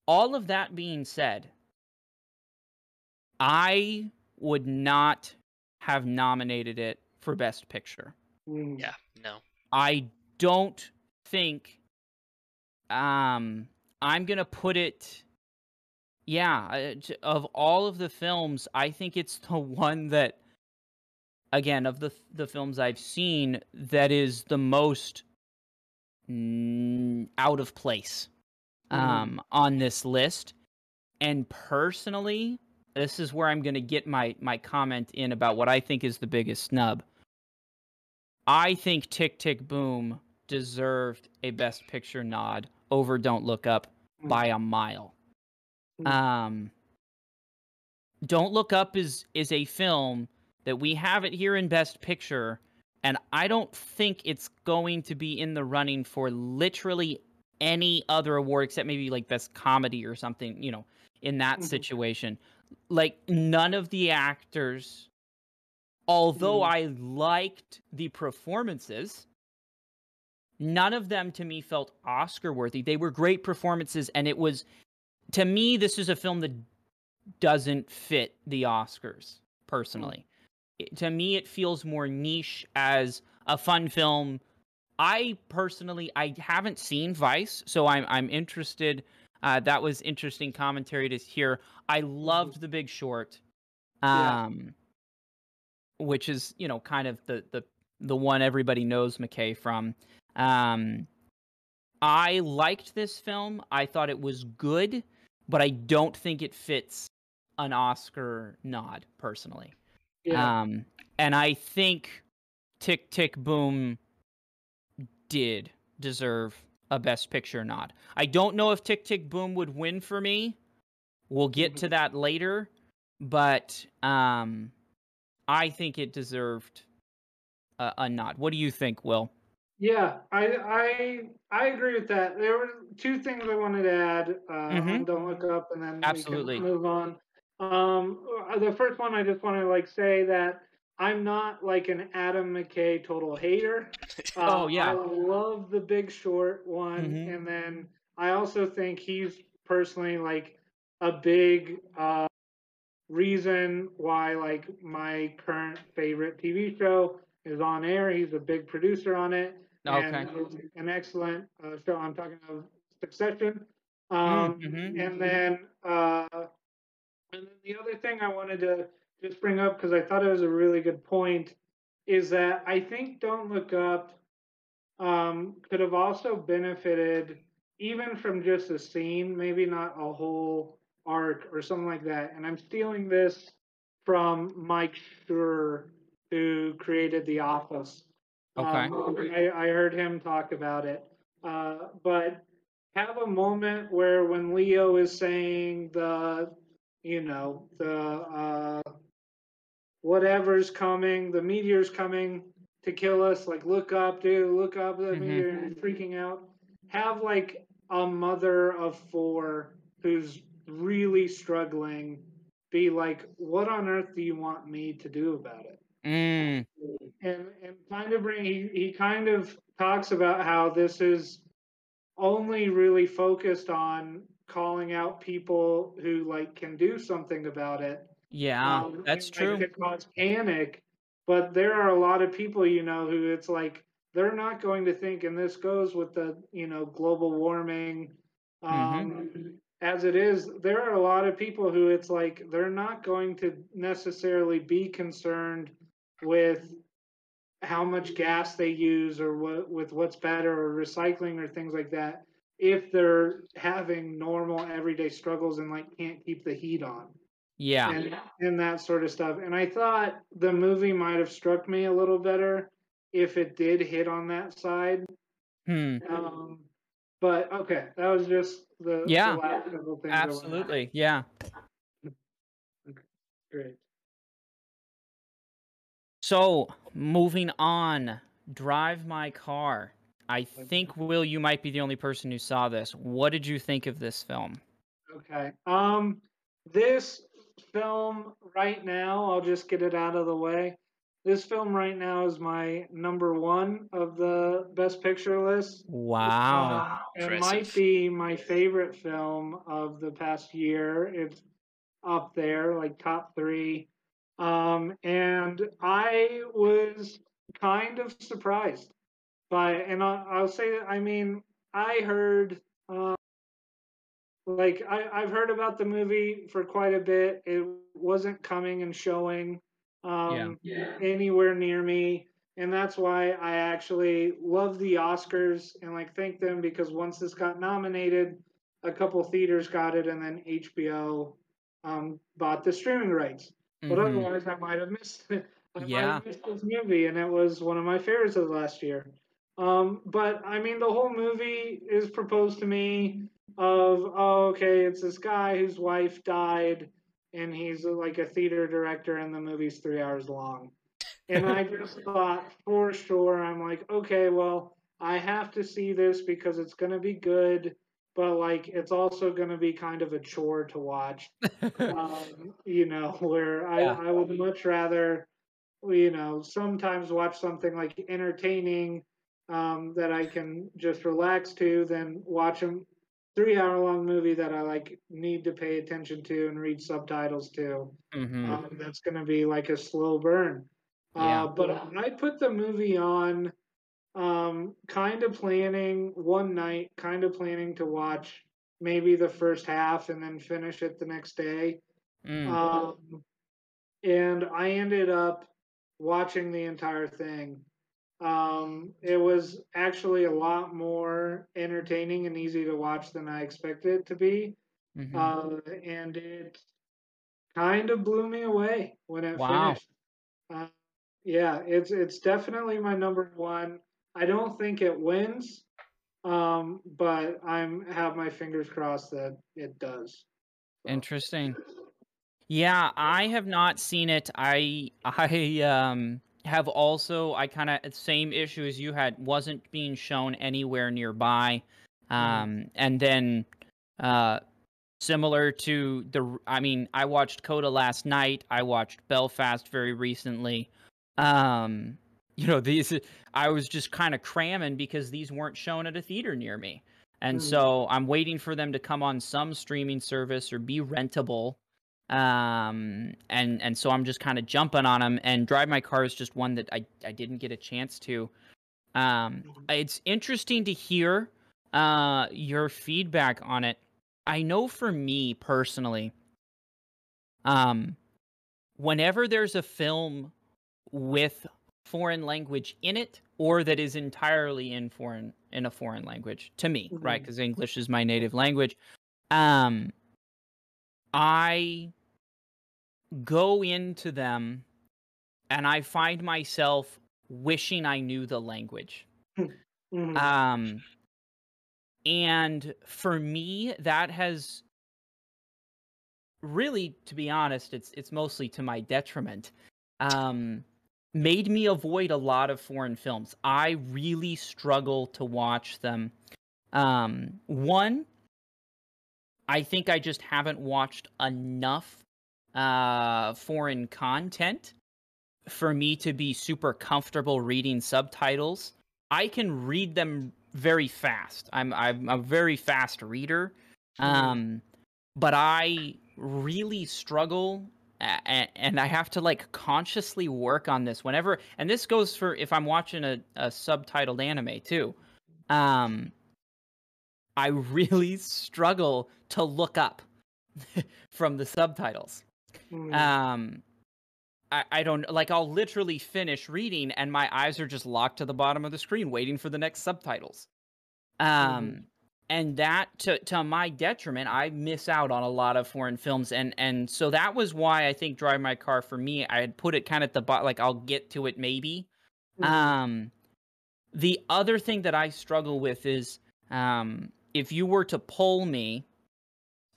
All of that being said, I... would not have nominated it for Best Picture. Yeah, no. I don't think... Um, I'm going to put it... Yeah, of all of the films, I think it's the one that... Again, of the the films I've seen, that is the most n- out of place um, mm. on this list. And personally... This is where I'm going to get my, my comment in about what I think is the biggest snub. I think Tick Tick Boom deserved a Best Picture nod over Don't Look Up by a mile. Um, Don't Look Up is, is a film that we have it here in Best Picture, and I don't think it's going to be in the running for literally any other award except maybe like Best Comedy or something, you know, in that mm-hmm. situation. Like, none of the actors, although mm. I liked the performances, none of them, to me, felt Oscar-worthy. They were great performances, and it was... To me, this is a film that doesn't fit the Oscars, personally. Mm. It, to me, it feels more niche as a fun film. I, personally, I haven't seen Vice, so I'm I'm interested... Uh, that was interesting commentary to hear. I loved The Big Short, um, yeah. which is, you know, kind of the the the one everybody knows McKay from. Um, I liked this film. I thought it was good, but I don't think it fits an Oscar nod personally. Yeah. Um, and I think Tick Tick Boom did deserve a Best Picture nod. I don't know if Tick Tick Boom would win for me. We'll get to that later, but um, I think it deserved a, a nod. What do you think, Will? Yeah, I I I agree with that. There were two things I wanted to add. Uh, mm-hmm. Don't Look Up, and then Absolutely. We can move on. Um, the first one, I just want to like say that I'm not like an Adam McKay total hater. Uh, oh yeah, I love The Big Short one, mm-hmm. and then I also think he's personally like a big uh, reason why like my current favorite T V show is on air. He's a big producer on it. Okay. And an excellent uh, show. I'm talking of Succession. Um, mm-hmm. And then uh, and then the other thing I wanted to just bring up, because I thought it was a really good point, is that I think Don't Look Up um, could have also benefited even from just a scene, maybe not a whole arc or something like that. And I'm stealing this from Mike Schur, who created The Office. Okay. Um, I, I heard him talk about it. Uh, but have a moment where when Leo is saying the, you know, the uh, whatever's coming, the meteor's coming to kill us, like, look up, dude, look up, the mm-hmm. meteor, and freaking out. Have, like, a mother of four who's really struggling be like, what on earth do you want me to do about it? Mm. And and kind of bring he, he kind of talks about how this is only really focused on calling out people who like can do something about it. Yeah, um, that's and, true. Like, it causes panic, but there are a lot of people you know who it's like they're not going to think. And this goes with the you know global warming. Um, mm-hmm. As it is, there are a lot of people who it's like they're not going to necessarily be concerned with how much gas they use or what with what's better or recycling or things like that if they're having normal everyday struggles and like can't keep the heat on yeah and, and that sort of stuff. And I thought the movie might have struck me a little better if it did hit on that side. hmm. um but okay, that was just the yeah the last little thing. Absolutely. Yeah. Okay, great. So, moving on, Drive My Car. I think, Will, you might be the only person who saw this. What did you think of this film? Okay. Um, this film right now, I'll just get it out of the way. This film right now is my number one of the Best Picture list. Wow. Uh, it might be my favorite film of the past year. It's up there, like top three. Um, and I was kind of surprised by, and I, I'll say that, I mean, I heard, uh, like, I, I've heard about the movie for quite a bit. It wasn't coming and showing, um, yeah. Yeah. anywhere near me. And that's why I actually love the Oscars and, like, thank them, because once this got nominated, a couple theaters got it, and then H B O, um, bought the streaming rights. But otherwise, I might have missed it. I yeah. might have missed this movie, and it was one of my favorites of the last year. Um, but, I mean, the whole movie is proposed to me of, oh, okay, it's this guy whose wife died, and he's like a theater director, and the movie's three hours long. And I just thought, for sure, I'm like, okay, well, I have to see this because it's going to be good. But, like, it's also going to be kind of a chore to watch, um, you know, where I, yeah. I would much rather, you know, sometimes watch something, like, entertaining um, that I can just relax to than watch a three-hour-long movie that I, like, need to pay attention to and read subtitles to. Mm-hmm. Um, that's going to be, like, a slow burn. Yeah. Uh, but yeah. I put the movie on... Um, kind of planning one night, kind of planning to watch maybe the first half and then finish it the next day. Mm. Um, and I ended up watching the entire thing. Um, it was actually a lot more entertaining and easy to watch than I expected it to be. Mm-hmm. Uh, and it kind of blew me away when it wow. finished. Uh, Yeah, it's it's definitely my number one. I don't think it wins, um, but I'm have my fingers crossed that it does. Interesting. Yeah, I have not seen it. I I um have also I kind of same issue as you had, wasn't being shown anywhere nearby. Um, and then uh similar to the I mean, I watched Coda last night. I watched Belfast very recently. Um, you know, these I was just kind of cramming because these weren't shown at a theater near me. And mm-hmm. so I'm waiting for them to come on some streaming service or be rentable. Um, and, and so I'm just kind of jumping on them, and Drive My Car is just one that I, I didn't get a chance to. Um, it's interesting to hear, uh, your feedback on it. I know for me personally, um, whenever there's a film with foreign language in it, or that is entirely in foreign in a foreign language to me, mm-hmm. right? Because English is my native language. Um, I go into them, and I find myself wishing I knew the language. Mm-hmm. Um, and for me, that has really, to be honest, it's it's mostly to my detriment. Um. Made me avoid a lot of foreign films. I really struggle to watch them. Um, one, I think I just haven't watched enough uh, foreign content for me to be super comfortable reading subtitles. I can read them very fast. I'm, I'm a very fast reader, um, but I really struggle. And I have to, like, consciously work on this whenever, and this goes for if I'm watching a, a subtitled anime too. Um, I really struggle to look up from the subtitles. Mm. Um, I, I don't, like, I'll literally finish reading and my eyes are just locked to the bottom of the screen waiting for the next subtitles. Um, mm. And that, to to my detriment, I miss out on a lot of foreign films. And, and so that was why I think Drive My Car, for me, I had put it kind of at the bottom, like, I'll get to it maybe. Mm-hmm. Um, the other thing that I struggle with is, um, if you were to poll me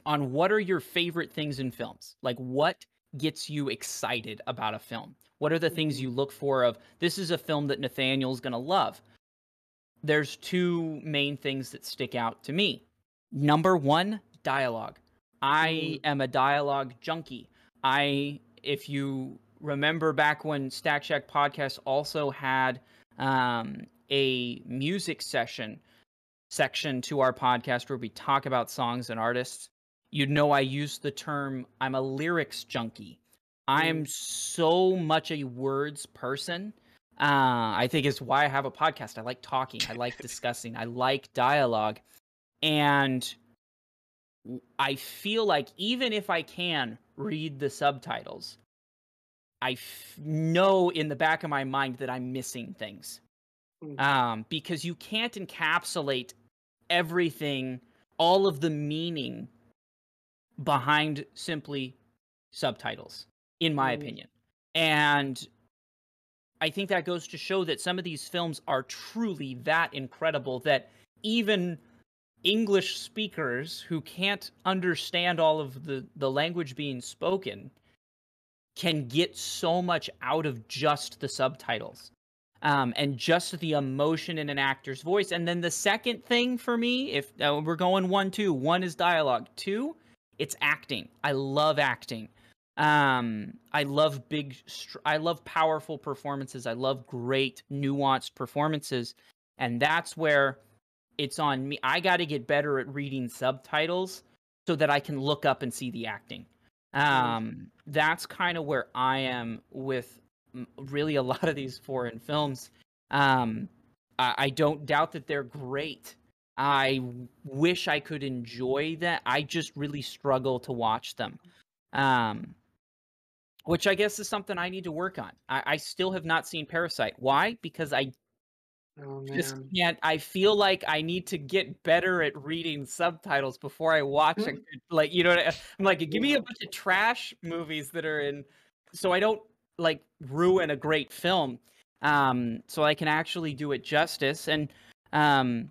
on what are your favorite things in films, like what gets you excited about a film? What are the mm-hmm. things you look for of, this is a film that Nathaniel's going to love? There's two main things that stick out to me. Number one, dialogue. I am a dialogue junkie. I, if you remember back when Stack Shack Podcast also had um, a music session section to our podcast where we talk about songs and artists, you'd know I use the term, I'm a lyrics junkie. I am so much a words person. Uh, I think it's why I have a podcast. I like talking. I like discussing. I like dialogue. And I feel like even if I can read the subtitles, I f- know in the back of my mind that I'm missing things. Um, because you can't encapsulate everything, all of the meaning behind simply subtitles, in my mm. opinion. And I think that goes to show that some of these films are truly that incredible that even English speakers who can't understand all of the, the language being spoken can get so much out of just the subtitles, um, and just the emotion in an actor's voice. And then the second thing for me, if uh, we're going one, two, one is dialogue. Two, it's acting. I love acting. Um, I love big, str- I love powerful performances. I love great nuanced performances. And that's where it's on me. I got to get better at reading subtitles so that I can look up and see the acting. Um, that's kind of where I am with really a lot of these foreign films. Um, I, I don't doubt that they're great. I wish I could enjoy that. I just really struggle to watch them. Um, Which I guess is something I need to work on. I, I still have not seen Parasite. Why? Because I oh, just can't. I feel like I need to get better at reading subtitles before I watch it. Like, you know, I'm like, give me a bunch of trash movies that are in, so I don't like ruin a great film. Um, so I can actually do it justice. And um,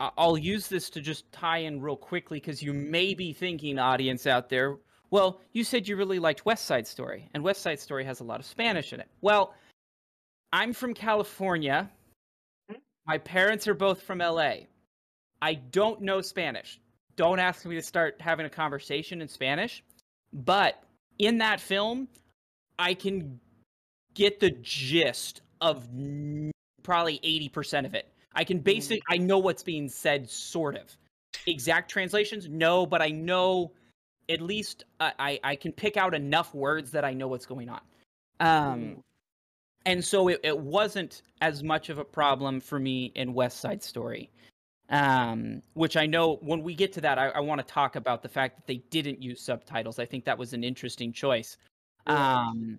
I'll use this to just tie in real quickly, because you may be thinking, audience out there, well, you said you really liked West Side Story, and West Side Story has a lot of Spanish in it. Well, I'm from California. My parents are both from L A. I don't know Spanish. Don't ask me to start having a conversation in Spanish. But in that film, I can get the gist of probably eighty percent of it. I can basically, I know what's being said, sort of. Exact translations? No, but I know, at least I, I, I can pick out enough words that I know what's going on. Um, and so it, it wasn't as much of a problem for me in West Side Story. Um, which I know when we get to that, I, I want to talk about the fact that they didn't use subtitles. I think that was an interesting choice. Um,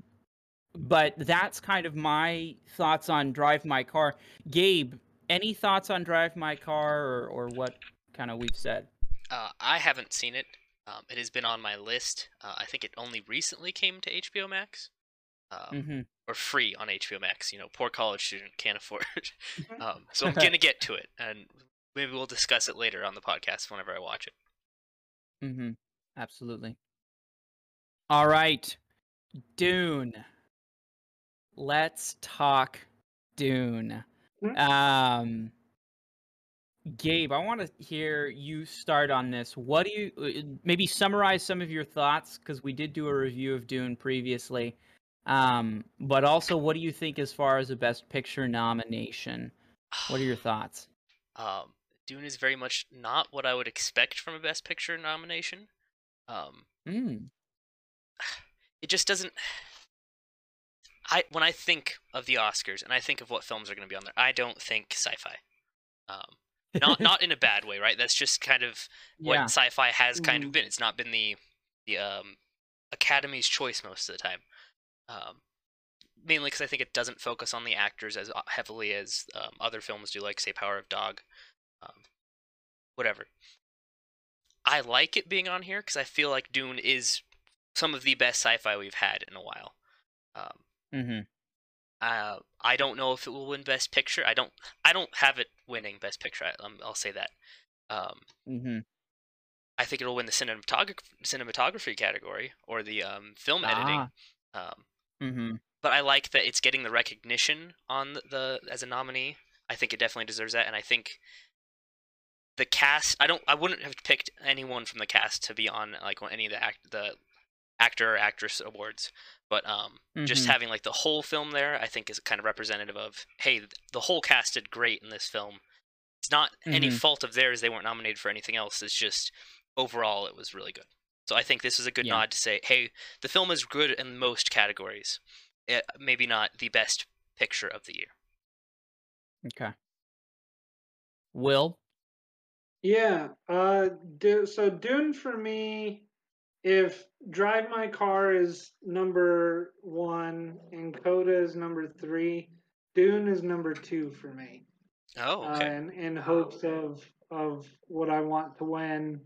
but that's kind of my thoughts on Drive My Car. Gabe, any thoughts on Drive My Car, or, or what kind of we've said? Uh, I haven't seen it. Um, it has been on my list. Uh, I think it only recently came to H B O Max. Um, mm-hmm. Or free on H B O Max. You know, poor college student can't afford. um, so I'm going to get to it. And maybe we'll discuss it later on the podcast whenever I watch it. Mm-hmm. Absolutely. All right. Dune. Let's talk Dune. Um, Gabe, I want to hear you start on this. What do you, maybe summarize some of your thoughts, because we did do a review of Dune previously. Um, but also, what do you think as far as the Best Picture nomination? What are your thoughts? Um, Dune is very much not what I would expect from a Best Picture nomination. Um, mm. It just doesn't... I When I think of the Oscars, and I think of what films are going to be on there, I don't think sci-fi. Um, not not in a bad way, right? That's just kind of what yeah. sci-fi has kind mm. of been. It's not been the, the um, Academy's choice most of the time. Um, mainly because I think it doesn't focus on the actors as heavily as um, other films do, like, say, Power of Dog. Um, whatever. I like it being on here because I feel like Dune is some of the best sci-fi we've had in a while. Um, mm-hmm. uh, I don't know if it will win Best Picture. I don't I don't have it winning Best Picture. I, um, I'll say that. Um, mm-hmm. I think it'll win the cinematography, cinematography category, or the um, film ah. editing. Um, mm-hmm. But I like that it's getting the recognition on the, the as a nominee. I think it definitely deserves that, and I think the cast. I don't. I wouldn't have picked anyone from the cast to be on like on any of the act the actor or actress awards. But um, mm-hmm. just having like the whole film there, I think, is kind of representative of, hey, the whole cast did great in this film. It's not mm-hmm. any fault of theirs; they weren't nominated for anything else. It's just overall, it was really good. So I think this is a good yeah. nod to say, hey, the film is good in most categories. It, maybe not the Best Picture of the year. Okay. Will? Yeah. Uh, do, so Dune for me, if Drive My Car is number one and Coda is number three, Dune is number two for me. Oh, okay. Uh, in, in hopes of, of what I want to win.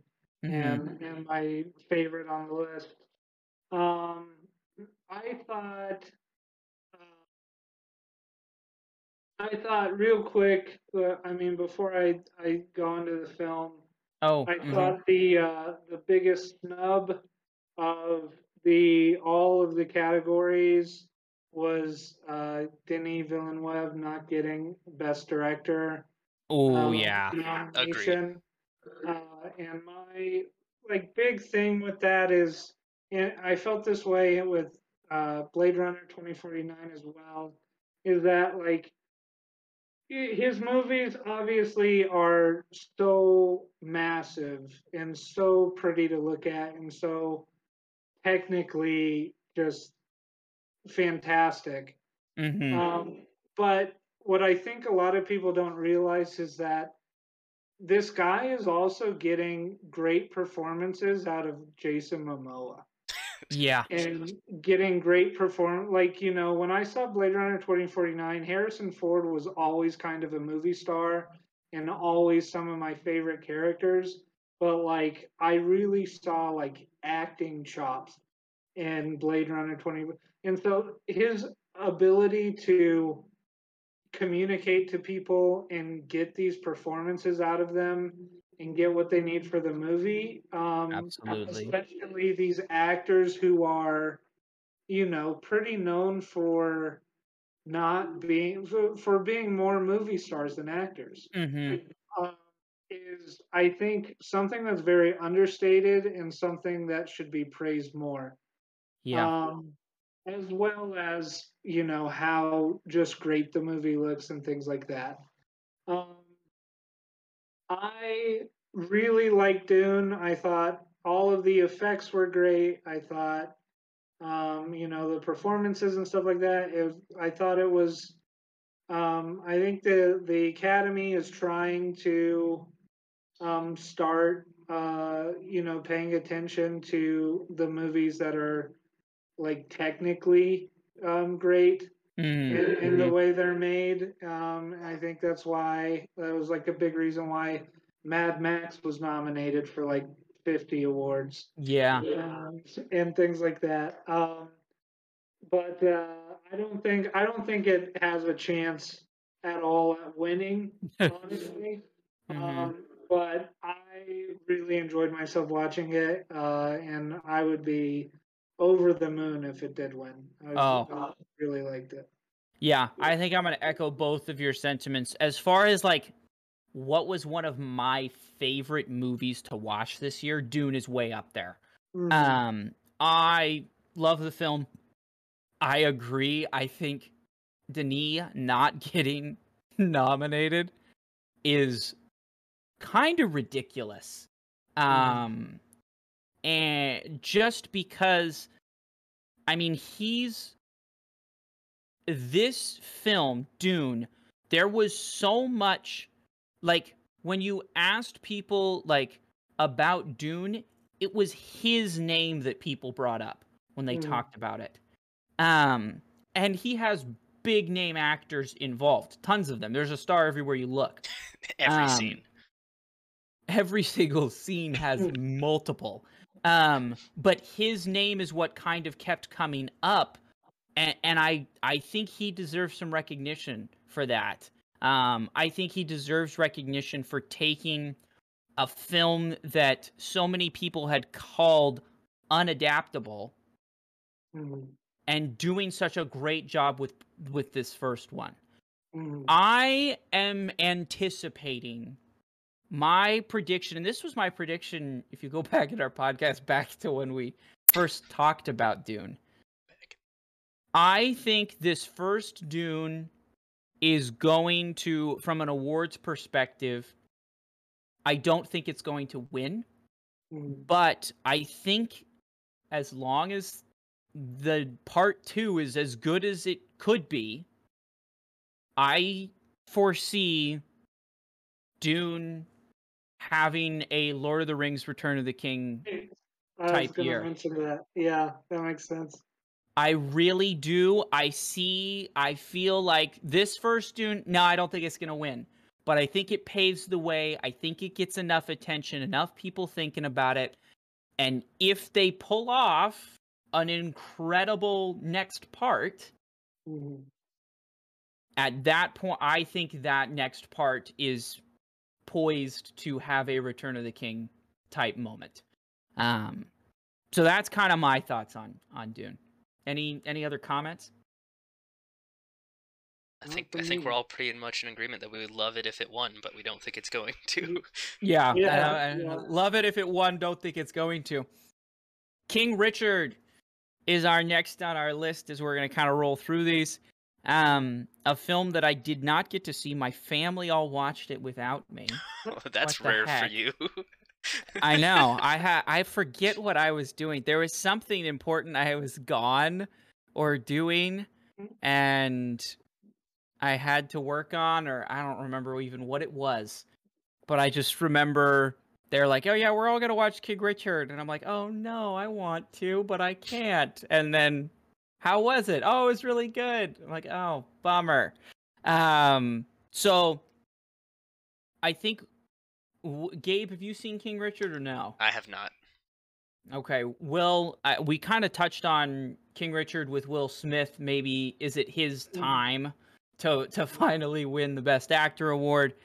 Mm-hmm. and, and my favorite on the list. Um, I thought, uh, I thought real quick, uh, I mean, before I, I go into the film, oh, I mm-hmm. thought the, uh, the biggest snub of the, all of the categories was uh, Denis Villeneuve not getting Best Director. Oh, um, yeah. Agreed. Uh, and my like big thing with that is, and I felt this way with uh, Blade Runner twenty forty-nine as well, is that like his movies obviously are so massive and so pretty to look at and so technically just fantastic. Mm-hmm. Um, but what I think a lot of people don't realize is that this guy is also getting great performances out of Jason Momoa. Yeah. And getting great perform like, you know, when I saw Blade Runner twenty forty-nine, Harrison Ford was always kind of a movie star and always some of my favorite characters. But, like, I really saw, like, acting chops in Blade Runner twenty. And so his ability to communicate to people and get these performances out of them and get what they need for the movie. Um, Absolutely. Especially these actors who are, you know, pretty known for not being, for, for being more movie stars than actors. Mm-hmm. Uh, is, I think, something that's very understated and something that should be praised more. Yeah. Um, as well as, you know, how just great the movie looks and things like that. Um, I really liked Dune. I thought all of the effects were great. I thought, um, you know, the performances and stuff like that. It, I thought it was... Um, I think the, the Academy is trying to um, start, uh, you know, paying attention to the movies that are, like, technically um, great mm-hmm. in, in the way they're made. Um, I think that's why, that was, like, a big reason why Mad Max was nominated for, like, fifty awards. Yeah. Um, and things like that. Um, but... Uh, I don't think I don't think it has a chance at all at winning, honestly. mm-hmm. um, but I really enjoyed myself watching it, uh, and I would be over the moon if it did win. I was, oh. uh, really liked it. Yeah, I think I'm going to echo both of your sentiments. As far as, like, what was one of my favorite movies to watch this year, Dune is way up there. Mm-hmm. Um, I love the film. I agree. I think Denis not getting nominated is kind of ridiculous. Um, and just because, I mean, he's... This film, Dune, there was so much... Like, when you asked people, like, about Dune, it was his name that people brought up when they mm. talked about it. Um, and he has big name actors involved. Tons of them. There's a star everywhere you look. Every um, scene. Every single scene has multiple. Um, but his name is what kind of kept coming up. And, and I, I think he deserves some recognition for that. Um, I think he deserves recognition for taking a film that so many people had called unadaptable. Mm-hmm. And doing such a great job with with this first one. Mm. I am anticipating my prediction, and this was my prediction, if you go back in our podcast, back to when we first talked about Dune. I think this first Dune is going to, from an awards perspective, I don't think it's going to win, mm. but I think as long as the part two is as good as it could be, I foresee Dune having a Lord of the Rings Return of the King type year. I was gonna mention that. Yeah, that makes sense. I really do. I see, I feel like this first Dune, no, I don't think it's going to win. But I think it paves the way. I think it gets enough attention, enough people thinking about it. And if they pull off an incredible next part, mm-hmm. at that point, I think that next part is poised to have a Return of the King type moment. Um, so that's kind of my thoughts on on Dune. Any any other comments? I think I think we're all pretty much in agreement that we would love it if it won, but we don't think it's going to. Yeah, yeah, I, I yeah. love it if it won. Don't think it's going to. King Richard is our next on our list as we're going to kind of roll through these. Um, a film that I did not get to see. My family all watched it without me. Oh, that's rare for you. I know. I ha- I forget what I was doing. There was something important I was gone or doing, and I had to work on, or I don't remember even what it was. But I just remember... They're like, oh, yeah, we're all going to watch King Richard. And I'm like, oh, no, I want to, but I can't. And then, how was it? Oh, it was really good. I'm like, oh, bummer. Um, so, I think, w- Gabe, have you seen King Richard or no? I have not. Okay, Will, uh, we kind of touched on King Richard with Will Smith. Maybe is it his time to to finally win the Best Actor award?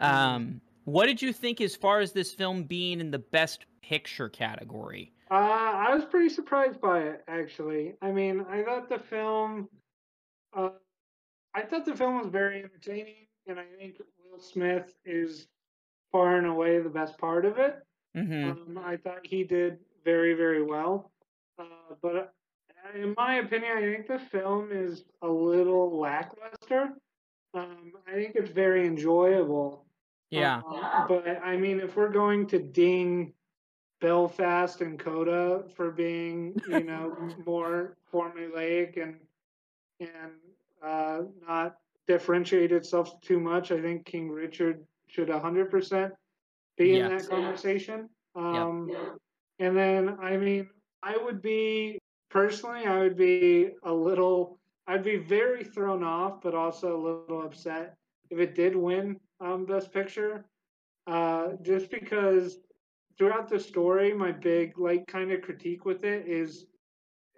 Um, what did you think as far as this film being in the Best Picture category? Uh, I was pretty surprised by it, actually. I mean, I thought the film, uh, I thought the film was very entertaining, and I think Will Smith is far and away the best part of it. Mm-hmm. um, I thought he did very, very well. Uh, but in my opinion, I think the film is a little lackluster. Um, I think it's very enjoyable. Yeah. Um, but, I mean, if we're going to ding Belfast and Coda for being, you know, more formulaic and, and uh, not differentiate itself too much, I think King Richard should one hundred percent be yes. in that conversation. Um, yeah. Yeah. And then, I mean, I would be, personally, I would be a little, I'd be very thrown off, but also a little upset if it did win um, Best Picture. Uh, just because throughout the story, my big, like, kind of critique with it is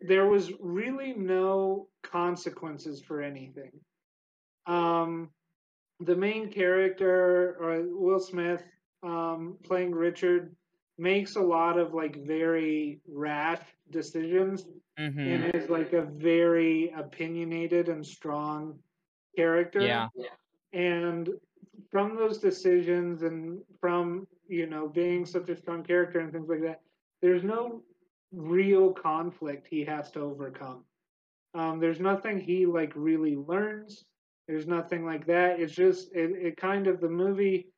there was really no consequences for anything. Um, the main character, or Will Smith, um, playing Richard, makes a lot of like very rash decisions mm-hmm. and is like a very opinionated and strong character. Yeah. And from those decisions and from, you know, being such a strong character and things like that, there's no real conflict he has to overcome. Um, there's nothing he like really learns. There's nothing like that. It's just, it, it kind of, the movie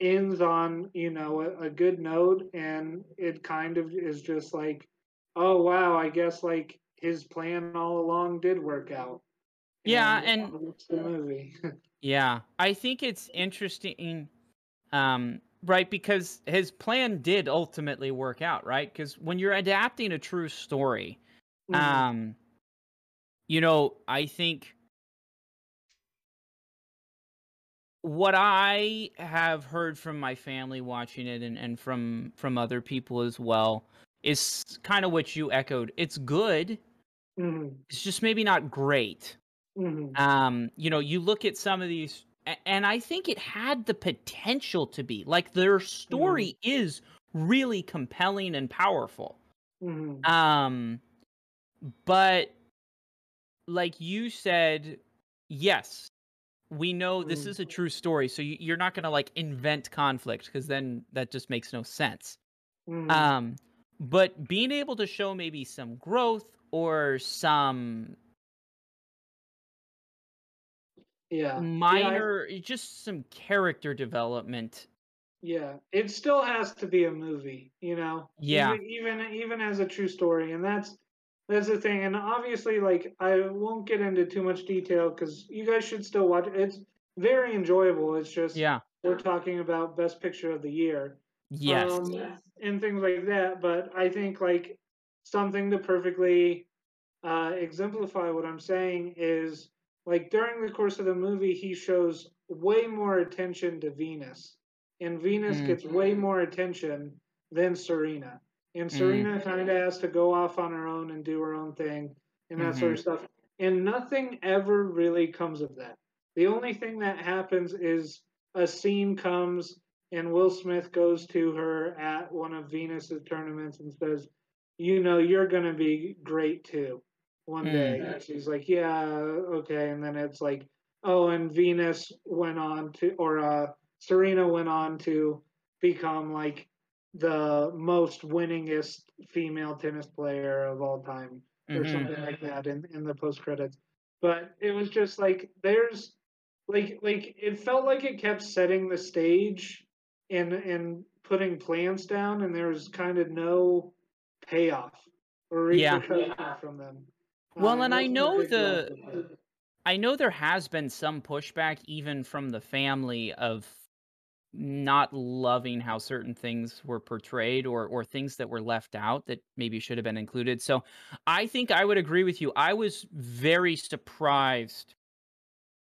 ends on, you know, a, a good note, and it kind of is just like, oh wow, I guess like his plan all along did work out. Yeah, and, and it's the movie. Yeah, I think it's interesting, um, right? Because his plan did ultimately work out, right? Because when you're adapting a true story, mm-hmm. um, you know, I think. What I have heard from my family watching it and, and from, from other people as well is kind of what you echoed. It's good. Mm-hmm. It's just maybe not great. Mm-hmm. Um, you know, you look at some of these, and I think it had the potential to be. Like, their story mm-hmm. is really compelling and powerful. Mm-hmm. Um, but, like you said, yes. We know this is a true story, so you're not going to, like, invent conflict, because then that just makes no sense. Mm. Um, but being able to show maybe some growth or some yeah minor, yeah, I... just some character development. Yeah, it still has to be a movie, you know? Yeah. Even, even, even as a true story, and that's That's the thing, and obviously, like, I won't get into too much detail because you guys should still watch it. It's very enjoyable. It's just yeah. we're talking about Best Picture of the Year. Yes. Um, yes. And things like that, but I think, like, something to perfectly uh, exemplify what I'm saying is, like, during the course of the movie, he shows way more attention to Venus, and Venus mm. gets way more attention than Serena. And Serena mm. kind of has to go off on her own and do her own thing and that mm-hmm. sort of stuff. And nothing ever really comes of that. The only thing that happens is a scene comes and Will Smith goes to her at one of Venus's tournaments and says, you know, you're going to be great too one mm. day. And she's like, yeah, okay. And then it's like, oh, and Venus went on to, or uh, Serena went on to become like, the most winningest female tennis player of all time or mm-hmm. something like that in, in the post credits. But it was just like, there's like, like it felt like it kept setting the stage and, and putting plans down, and there was kind of no payoff or repercussion yeah. from them. Well, um, and I know the, I know there has been some pushback even from the family of not loving how certain things were portrayed or or things that were left out that maybe should have been included. So I think I would agree with you. I was very surprised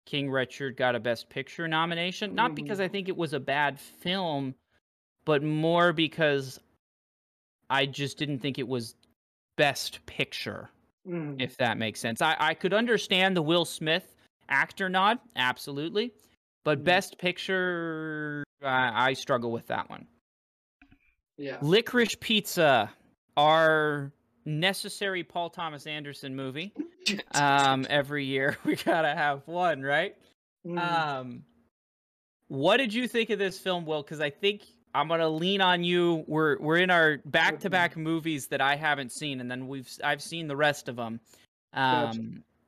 King Richard got a Best Picture nomination, not because I think it was a bad film, but more because I just didn't think it was best picture, mm. if that makes sense. I, I could understand the Will Smith actor nod, absolutely, but mm. best picture, I, I struggle with that one. Yeah. Licorice Pizza, our necessary Paul Thomas Anderson movie. Um, every year we gotta have one, right? Mm. Um, what did you think of this film, Will? Because I think I'm gonna lean on you. We're we're in our back-to-back movies that I haven't seen, and then we've I've seen the rest of them. Um, gotcha.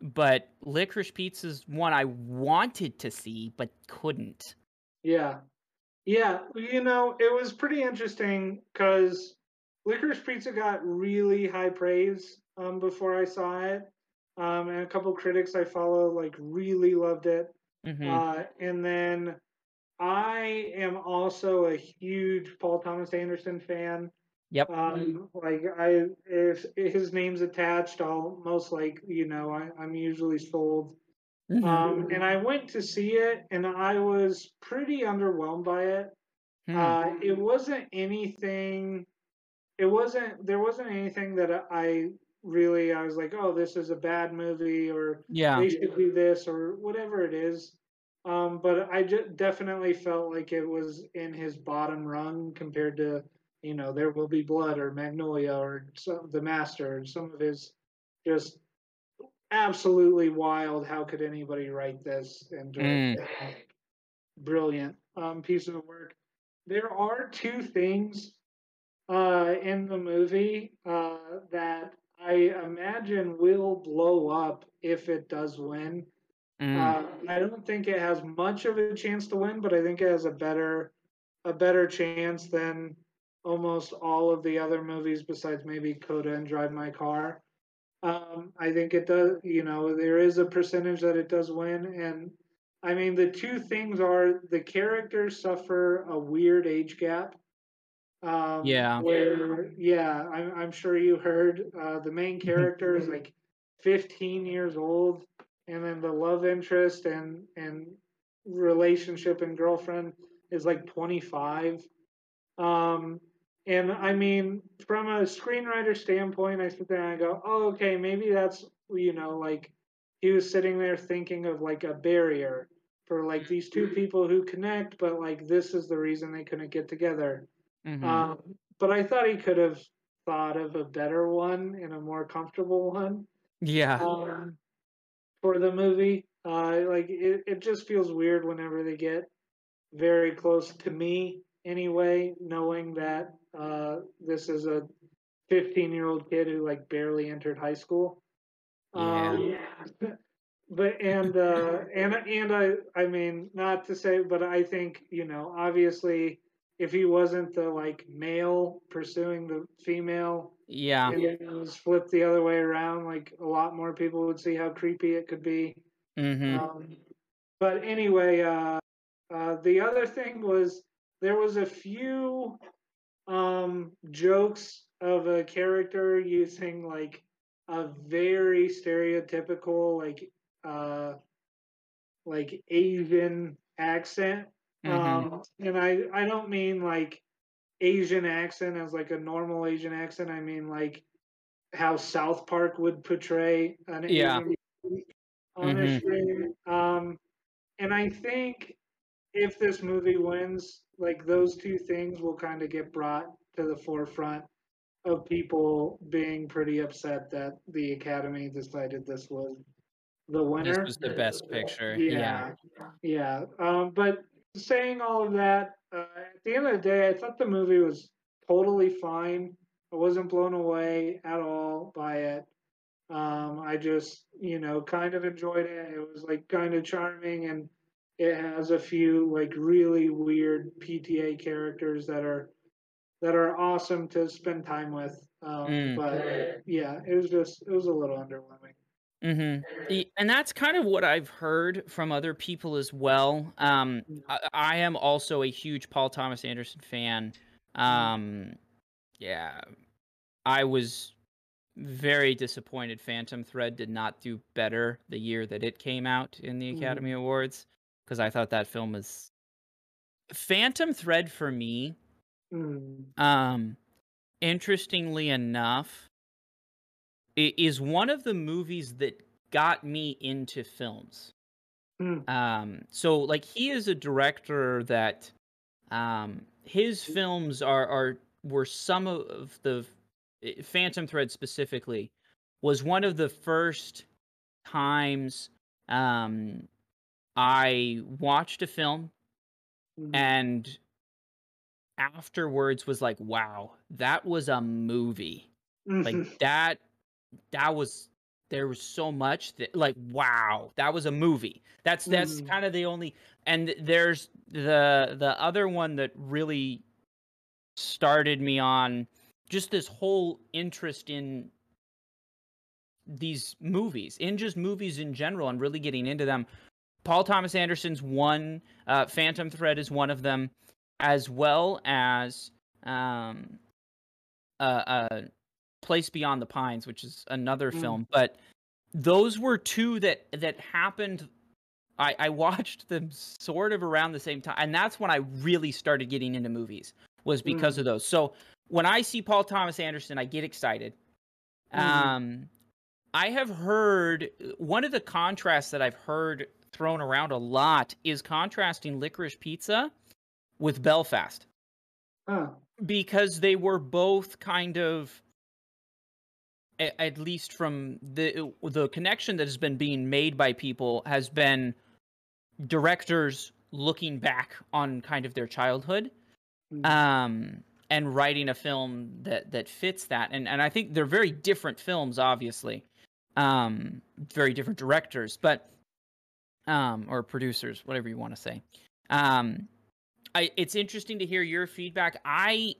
But Licorice Pizza's one I wanted to see but couldn't. Yeah. Yeah, you know, it was pretty interesting because Licorice Pizza got really high praise um, before I saw it. Um, and a couple critics I follow, like, really loved it. Mm-hmm. Uh, and then I am also a huge Paul Thomas Anderson fan. Yep. Um, like, I if his name's attached, I'll most like, you know, I, I'm usually sold. Mm-hmm. Um, and I went to see it, and I was pretty underwhelmed by it. Mm-hmm. Uh, it wasn't anything, it wasn't, there wasn't anything that I really, I was like, oh, this is a bad movie, or yeah. they should do this, or whatever it is. Um, but I just definitely felt like it was in his bottom rung compared to, you know, There Will Be Blood, or Magnolia, or some, The Master, and some of his just... absolutely wild, how could anybody write this and direct mm. it? Brilliant um, piece of work. There are two things uh, in the movie uh, that I imagine will blow up if it does win. Mm. Uh, I don't think it has much of a chance to win, but I think it has a better a better chance than almost all of the other movies besides maybe Coda and Drive My Car. Um, I think it does, you know, there is a percentage that it does win. And I mean, the two things are the characters suffer a weird age gap. Um, yeah. Where, yeah, I'm, I'm sure you heard uh, the main character is like fifteen years old. And then the love interest and, and relationship and girlfriend is like twenty-five. Um, And I mean, from a screenwriter standpoint, I sit there and I go, oh, okay, maybe that's, you know, like he was sitting there thinking of like a barrier for like these two people who connect, but like this is the reason they couldn't get together. Mm-hmm. Um, but I thought he could have thought of a better one and a more comfortable one. Yeah. Um, for the movie. Uh, like it, it just feels weird whenever they get very close to me anyway, knowing that. Uh, this is a fifteen-year-old kid who like barely entered high school. Um, yeah. But and uh, and and I I mean, not to say, but I think, you know, obviously if he wasn't the like male pursuing the female, yeah, and it was flipped the other way around, like a lot more people would see how creepy it could be. Mm-hmm. Um, but anyway, uh, uh, the other thing was there was a few. Um, jokes of a character using like a very stereotypical like uh, like Asian accent. Mm-hmm. um, and I, I don't mean like Asian accent as like a normal Asian accent. I mean like how South Park would portray an yeah. Asian on mm-hmm. a screen. Um, and I think if this movie wins, like those two things will kind of get brought to the forefront of people being pretty upset that the Academy decided this was the winner. This was the best picture. Yeah. Yeah. yeah. Um, but saying all of that, uh, at the end of the day, I thought the movie was totally fine. I wasn't blown away at all by it. Um, I just, you know, kind of enjoyed it. It was like kind of charming, and it has a few like really weird P T A characters that are that are awesome to spend time with. Um, mm. But yeah, it was just it was a little underwhelming. Mm-hmm. And that's kind of what I've heard from other people as well. Um, I, I am also a huge Paul Thomas Anderson fan. Um, yeah, I was very disappointed. Phantom Thread did not do better the year that it came out in the Academy mm. Awards. Because I thought that film was Phantom Thread for me. Mm. Um, interestingly enough, it is one of the movies that got me into films. Mm. Um, so, like, he is a director that um, his films are, are were some of the... Phantom Thread specifically was one of the first times um, I watched a film mm-hmm. and afterwards was like, wow, that was a movie. Mm-hmm. Like that, that was, there was so much that like, wow, that was a movie. That's, that's mm-hmm. kind of the only, and there's the, the other one that really started me on just this whole interest in these movies, in just movies in general, and really getting into them. Paul Thomas Anderson's one, uh, Phantom Thread is one of them, as well as um, uh, uh, Place Beyond the Pines, which is another mm. film. But those were two that, that happened. I, I watched them sort of around the same time, and that's when I really started getting into movies, was because mm. of those. So... when I see Paul Thomas Anderson, I get excited. Mm-hmm. Um, I have heard, one of the contrasts that I've heard thrown around a lot is contrasting Licorice Pizza with Belfast. Oh. Because they were both kind of, at least from the, the connection that has been being made by people, has been directors looking back on kind of their childhood. Mm-hmm. Um... and writing a film that, that fits that. And and I think they're very different films, obviously. Um, very different directors, but um, or producers, whatever you want to say. Um, I, it's interesting to hear your feedback. I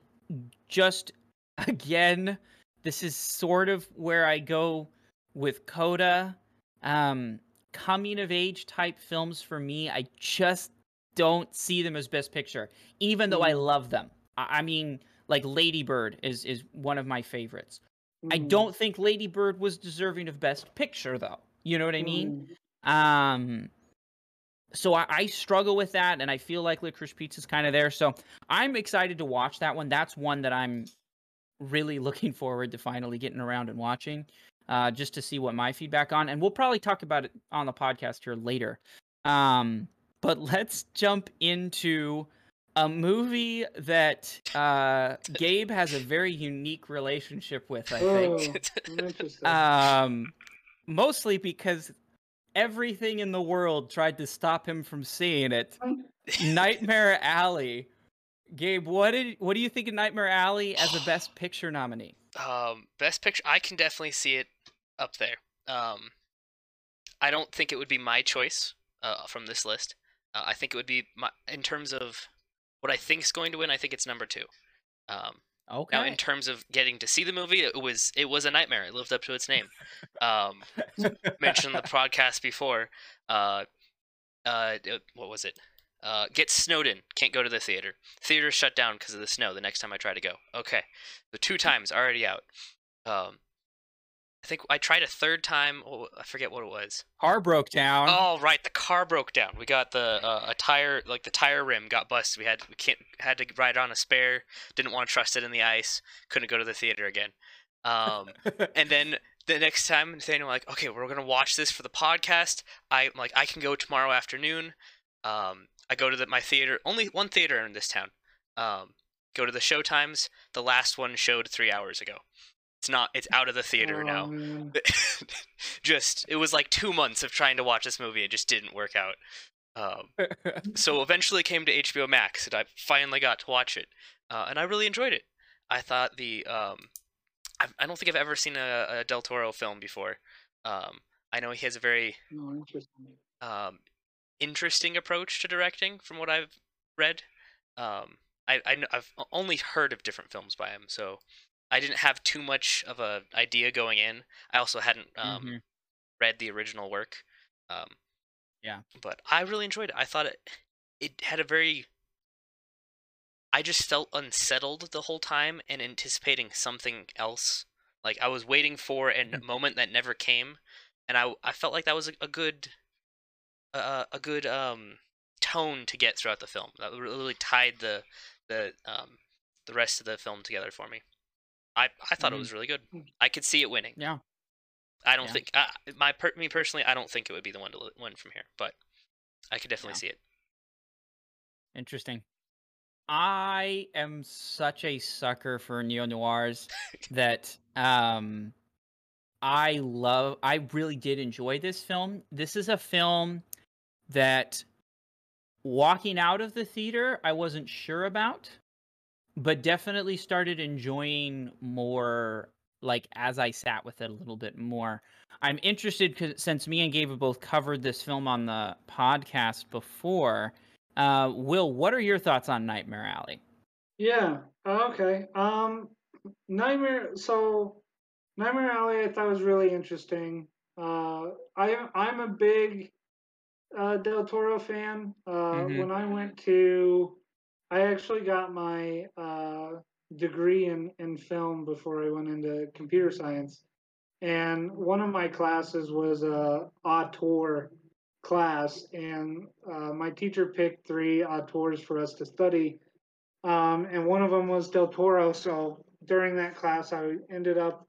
just, again, this is sort of where I go with Coda. Um, coming-of-age type films for me, I just don't see them as Best Picture, even though I love them. I mean, like, Lady Bird is, is one of my favorites. Mm. I don't think Lady Bird was deserving of Best Picture, though. You know what I mean? Mm. Um, so I, I struggle with that, and I feel like Licorice Pizza's kind of there. So I'm excited to watch that one. That's one that I'm really looking forward to finally getting around and watching, uh, just to see what my feedback on. And we'll probably talk about it on the podcast here later. Um, but let's jump into... a movie that uh, Gabe has a very unique relationship with, I think. Oh, interesting. Um, mostly because everything in the world tried to stop him from seeing it. Nightmare Alley. Gabe, what did what do you think of Nightmare Alley as a Best Picture nominee? Um, Best Picture, I can definitely see it up there. Um, I don't think it would be my choice uh, from this list. Uh, I think it would be my, in terms of. What I think is going to win, I think it's number two. Um, okay. Now, in terms of getting to see the movie, it was it was a nightmare. It lived up to its name. Um, mentioned in the podcast before. Uh, uh, what was it? Uh, get snowed in. Can't go to the theater. Theater shut down because of the snow. The next time I try to go, okay, the two times already out. Um, I think I tried a third time. Oh, I forget what it was. Car broke down. Oh, right, the car broke down. We got the uh, a tire, like the tire rim got busted. We had we can't had to ride on a spare. Didn't want to trust it in the ice. Couldn't go to the theater again. Um, and then the next time, Nathaniel like, okay, we're gonna watch this for the podcast. I'm like, I can go tomorrow afternoon. Um, I go to the, my theater. Only one theater in this town. Um, go to the show times. The last one showed three hours ago. It's not, it's out of the theater oh, now. Just, it was like two months of trying to watch this movie. It just didn't work out. Um, so eventually came to H B O Max and I finally got to watch it. Uh, and I really enjoyed it. I thought the, um, I, I don't think I've ever seen a, a Del Toro film before. Um, I know he has a very oh, interesting. Um, interesting approach to directing from what I've read. Um, I, I, I've only heard of different films by him, so... I didn't have too much of an idea going in. I also hadn't um, mm-hmm. read the original work. Um, yeah. But I really enjoyed it. I thought it, it had a very... I just felt unsettled the whole time and anticipating something else. Like, I was waiting for a mm-hmm. moment that never came. And I, I felt like that was a, a good... Uh, a good um, tone to get throughout the film. That really tied the, the, um, the rest of the film together for me. I, I thought mm-hmm. it was really good. I could see it winning. Yeah. I don't yeah. think uh, my per, me personally. I don't think it would be the one to win from here, but I could definitely yeah. see it. Interesting. I am such a sucker for neo-noirs that um, I love. I really did enjoy this film. This is a film that walking out of the theater, I wasn't sure about, but definitely started enjoying more. Like as I sat with it a little bit more, I'm interested because since me and Gabe have both covered this film on the podcast before, uh, Will, what are your thoughts on Nightmare Alley? Yeah. Okay. Um, Nightmare. So Nightmare Alley, I thought was really interesting. Uh, I I'm a big uh, Del Toro fan. Uh, mm-hmm. When I went to, I actually got my. Uh, degree in, in film before I went into computer science. And one of my classes was a auteur class, and uh, my teacher picked three auteurs for us to study. Um, and one of them was Del Toro. So during that class, I ended up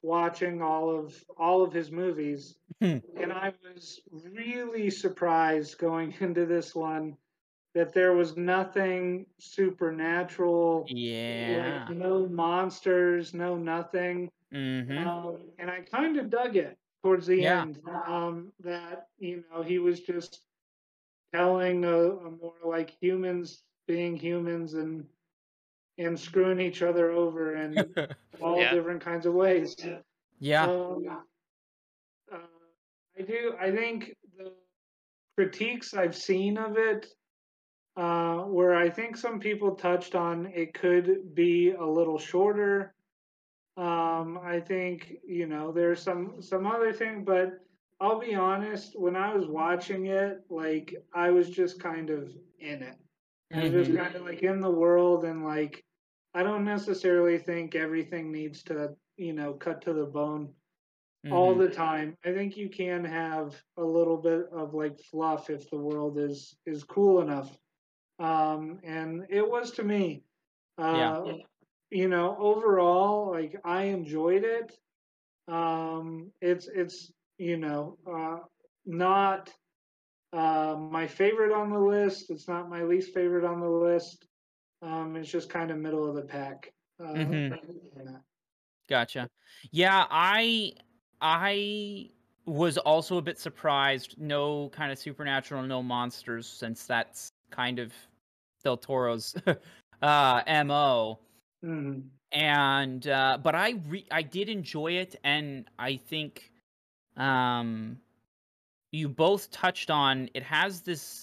watching all of all of his movies. and I was really surprised going into this one that there was nothing supernatural, yeah, like no monsters, no nothing, mm-hmm. um, and I kind of dug it towards the yeah. end. Um, that you know he was just telling a, a more like humans being humans and and screwing each other over in all yeah. different kinds of ways. Yeah, um, uh, I do. I think the critiques I've seen of it. Uh, where I think some people touched on it could be a little shorter. Um, I think, you know, there's some, some other thing, but I'll be honest, when I was watching it, like, I was just kind of in it. Mm-hmm. I was just kind of, like, in the world, and, like, I don't necessarily think everything needs to, you know, cut to the bone mm-hmm. all the time. I think you can have a little bit of, like, fluff if the world is, is cool enough. Um, and it was to me, uh, yeah. you know, overall, like I enjoyed it. Um, it's, it's, you know, uh, not, uh, my favorite on the list. It's not my least favorite on the list. Um, it's just kind of middle of the pack. Uh, mm-hmm. yeah. Gotcha. Yeah. I, I was also a bit surprised. No kind of supernatural, no monsters, since that's kind of Del Toro's uh, M O Mm. And, uh, but I re- I did enjoy it, and I think um, you both touched on, it has this,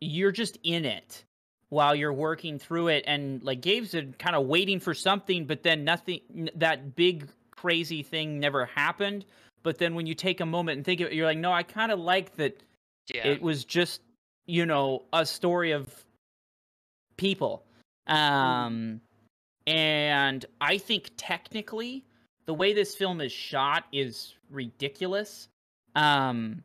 you're just in it while you're working through it, and like Gabe said, kind of waiting for something, but then nothing, n- that big crazy thing never happened, but then when you take a moment and think of it, you're like, no, I kind of like that yeah. it was just you know, a story of people. Um, and I think technically the way this film is shot is ridiculous. Um,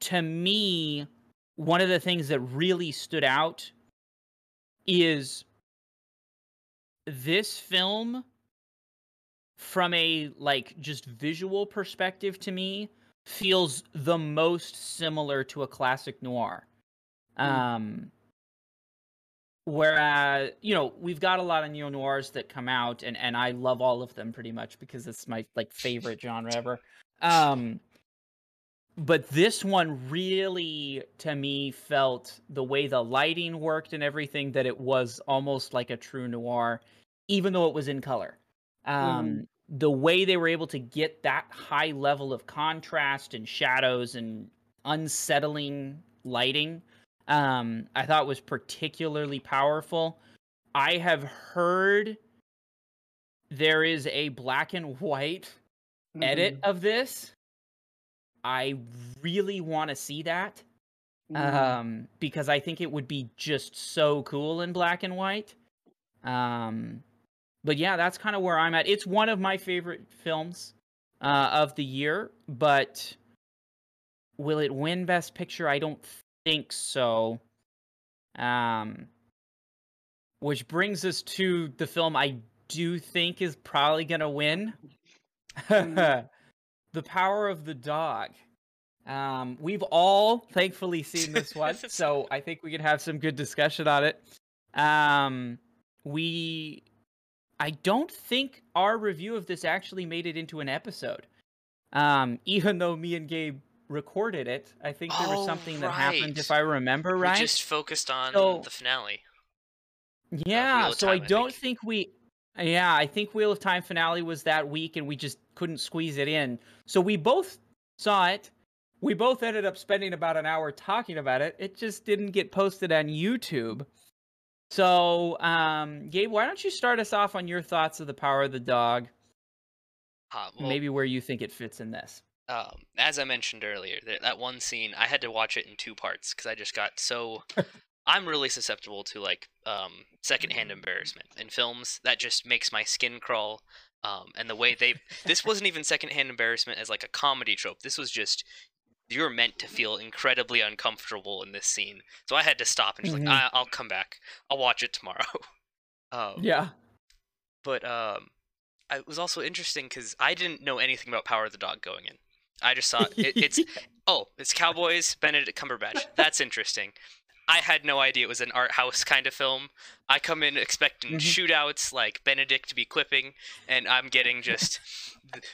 to me, one of the things that really stood out is this film from a, like, just visual perspective to me feels the most similar to a classic noir. Um, whereas, you know, we've got a lot of neo-noirs that come out, and, and I love all of them pretty much because it's my, like, favorite genre ever. Um, but this one really, to me, felt the way the lighting worked and everything, that it was almost like a true noir, even though it was in color. Um, mm. The way they were able to get that high level of contrast and shadows and unsettling lighting... Um, I thought was particularly powerful. I have heard there is a black and white mm-hmm. edit of this. I really want to see that mm-hmm. um, because I think it would be just so cool in black and white. Um, but yeah, that's kind of where I'm at. It's one of my favorite films uh, of the year, but will it win Best Picture? I don't think think so. Um, which brings us to the film I do think is probably going to win. The Power of the Dog. Um, we've all thankfully seen this one, so I think we can have some good discussion on it. Um, we, I don't think our review of this actually made it into an episode. Um, even though me and Gabe recorded it, I think there oh, was something that right. happened, if I remember right. We just focused on so, the finale. Yeah, uh, so Time, I, I don't think. think we... Yeah, I think Wheel of Time finale was that week, and we just couldn't squeeze it in. So we both saw it. We both ended up spending about an hour talking about it. It just didn't get posted on YouTube. So, um, Gabe, why don't you start us off on your thoughts of The Power of the Dog? Uh, well, maybe where you think it fits in this. Um, as I mentioned earlier, that one scene, I had to watch it in two parts because I just got so... I'm really susceptible to, like, um, secondhand embarrassment in films. That just makes my skin crawl. Um, and the way they... This wasn't even secondhand embarrassment as, like, a comedy trope. This was just... You're meant to feel incredibly uncomfortable in this scene. So I had to stop and just, mm-hmm. like, I I'll come back. I'll watch it tomorrow. um, yeah. But um, it was also interesting because I didn't know anything about Power of the Dog going in. I just saw... It, it's Oh, it's Cowboys, Benedict Cumberbatch. That's interesting. I had no idea it was an art house kind of film. I come in expecting mm-hmm. shootouts, like Benedict to be quipping, and I'm getting just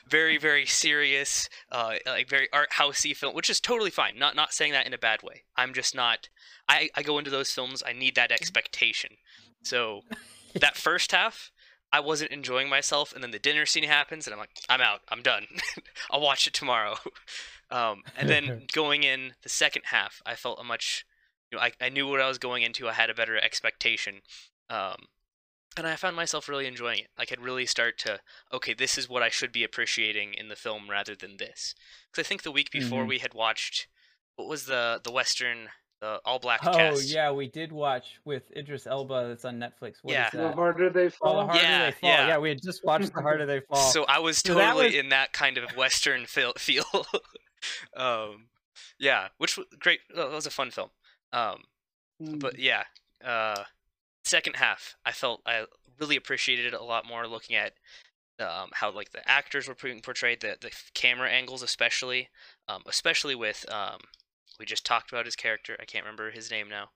very, very serious, uh, like very art housey film, which is totally fine. Not not saying that in a bad way. I'm just not. I, I go into those films. I need that expectation. So that first half, I wasn't enjoying myself, and then the dinner scene happens, and I'm like, I'm out. I'm done. I'll watch it tomorrow. Um, and then going in the second half, I felt a much. You know, I, I knew what I was going into. I had a better expectation. Um, and I found myself really enjoying it. I could really start to, okay, this is what I should be appreciating in the film rather than this. Because I think the week before mm-hmm. we had watched, what was the the Western, the all-black oh, cast? Oh, yeah, we did watch with Idris Elba that's on Netflix. What yeah. is that? The Harder They Fall. Oh, the harder yeah, they fall. Yeah. yeah, we had just watched The Harder They Fall. So I was totally so that was... in that kind of Western feel. um, yeah, which was great. That was a fun film. Um, but yeah, uh, second half, I felt I really appreciated it a lot more looking at, um, how like the actors were being portrayed, the, the camera angles, especially, um, especially with, um, we just talked about his character. I can't remember his name now.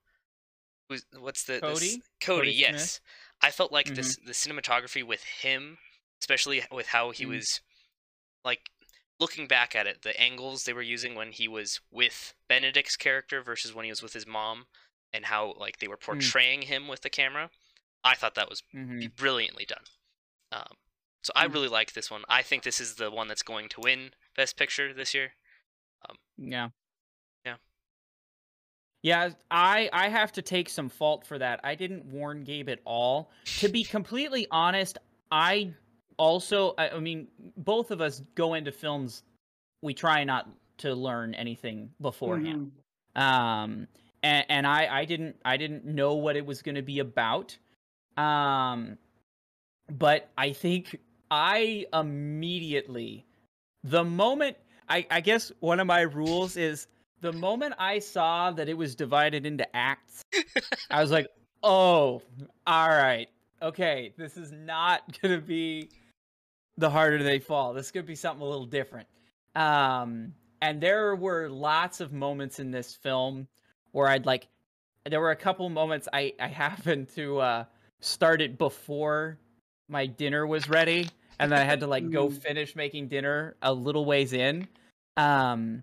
Who's, what's the, Cody, this, Cody, Cody yes. Smith. I felt like mm-hmm. this, the cinematography with him, especially with how he mm-hmm. was like. Looking back at it, the angles they were using when he was with Benedict's character versus when he was with his mom, and how like they were portraying mm. him with the camera, I thought that was mm-hmm. brilliantly done. Um, so mm. I really like this one. I think this is the one that's going to win Best Picture this year. Um, yeah, yeah, yeah. I I have to take some fault for that. I didn't warn Gabe at all. To be completely honest, I. Also, I mean, both of us go into films, we try not to learn anything beforehand. Mm-hmm. Um, and, and I, I didn't, I didn't know what it was going to be about. Um, but I think I immediately, the moment, I, I guess one of my rules is the moment I saw that it was divided into acts, I was like, oh, all right. Okay, this is not going to be... The Harder They Fall. This could be something a little different. Um, and there were lots of moments in this film where I'd like, there were a couple moments I, I happened to uh, start it before my dinner was ready. And then I had to like go finish making dinner a little ways in. Um,